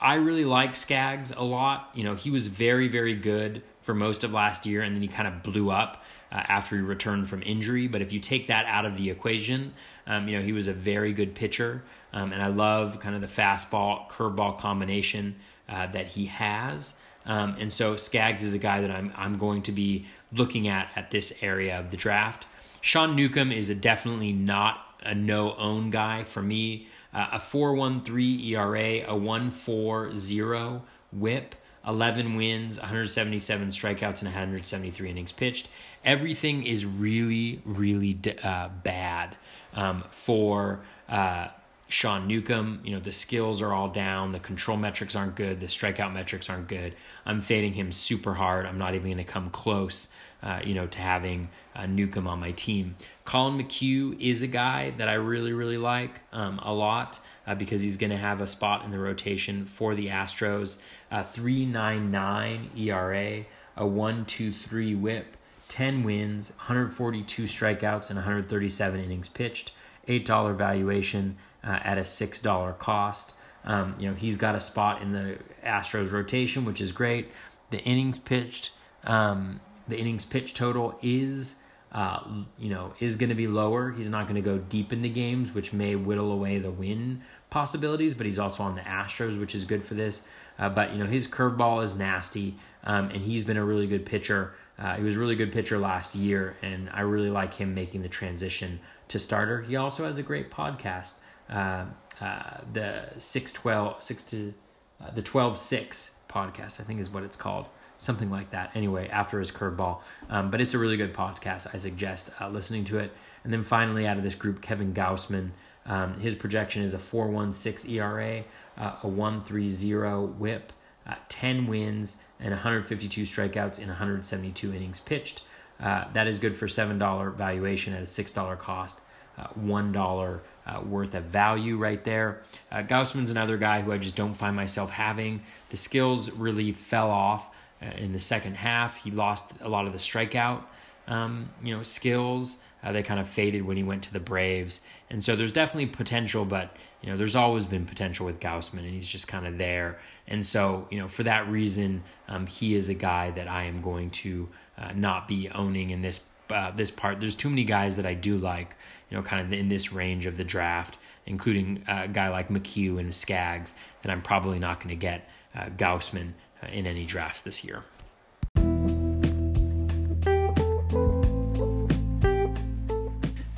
I really like Skaggs a lot. You know, he was very, very good for most of last year, and then he kind of blew up uh, after he returned from injury. But if you take that out of the equation, um, you know, he was a very good pitcher, um, and I love kind of the fastball curveball combination uh, that he has. Um, and so Skaggs is a guy that I'm I'm going to be looking at at this area of the draft. Sean Newcomb is a definitely not a no own guy for me. Uh, a four point one three E R A, a one point four oh whip, eleven wins, one hundred seventy-seven strikeouts, and one hundred seventy-three innings pitched. Everything is really, really uh, bad um, for uh, Sean Newcomb. You know, the skills are all down. The control metrics aren't good. The strikeout metrics aren't good. I'm fading him super hard. I'm not even going to come close, uh, you know, to having uh, Newcomb on my team. Colin McHugh is a guy that I really, really like um, a lot. Uh, because he's going to have a spot in the rotation for the Astros. Uh, three point nine nine E R A, a one point two three whip, ten wins, one hundred forty-two strikeouts, and one hundred thirty-seven innings pitched. eight dollars valuation uh, at a six dollars cost. Um, you know, he's got a spot in the Astros rotation, which is great. The innings pitched, um, the innings pitch total is Uh, you know, is going to be lower. He's not going to go deep into games, which may whittle away the win possibilities, but he's also on the Astros, which is good for this. Uh, but, you know, his curveball is nasty. um, and he's been a really good pitcher. Uh, he was a really good pitcher last year, and I really like him making the transition to starter. He also has a great podcast, uh, uh, the six twelve, six to, uh, the twelve six podcast, I think is what it's called, something like that. Anyway, after his curveball, um, but it's a really good podcast. I suggest uh, listening to it. And then finally, out of this group, Kevin Gausman. Um, his projection is a four point one six E R A, uh, a one point three oh whip, uh, ten wins, and one hundred fifty-two strikeouts in one hundred seventy-two innings pitched. Uh, that is good for seven dollars valuation at a six dollars cost, uh, one dollar uh, worth of value right there. Uh, Gausman's another guy who I just don't find myself having. The skills really fell off uh, in the second half. He lost a lot of the strikeout um, you know, skills. Uh, they kind of faded when he went to the Braves. And so there's definitely potential, but you know, there's always been potential with Gausman, and he's just kind of there. And so, you know, for that reason, um, he is a guy that I am going to uh, not be owning in this uh, this part. There's too many guys that I do like, you know, kind of in this range of the draft, including a guy like McHugh and Skaggs, that I'm probably not going to get uh, Gausman uh, in any drafts this year.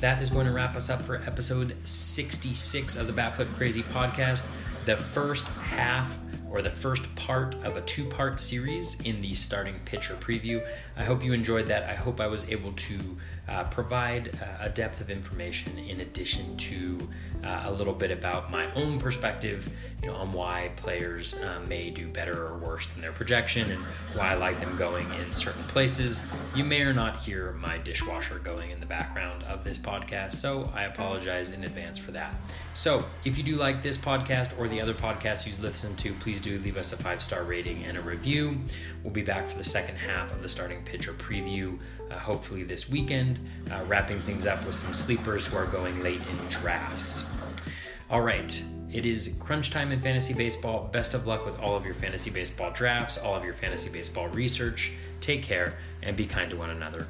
That is going to wrap us up for episode sixty-six of the Bat Flip Crazy podcast, the first half or the first part of a two-part series in the starting pitcher preview. I hope you enjoyed that. I hope I was able to uh, provide uh, a depth of information in addition to uh, a little bit about my own perspective, you know, on why players uh, may do better or worse than their projection and why I like them going in certain places. You may or not hear my dishwasher going in the background of this podcast, so I apologize in advance for that. So if you do like this podcast or the other podcasts you listen to, please do leave us a five-star rating and a review. We'll be back for the second half of the starting pitcher preview, uh, hopefully this weekend, uh, wrapping things up with some sleepers who are going late in drafts. All right. It is crunch time in fantasy baseball. Best of luck with all of your fantasy baseball drafts, all of your fantasy baseball research. Take care and be kind to one another.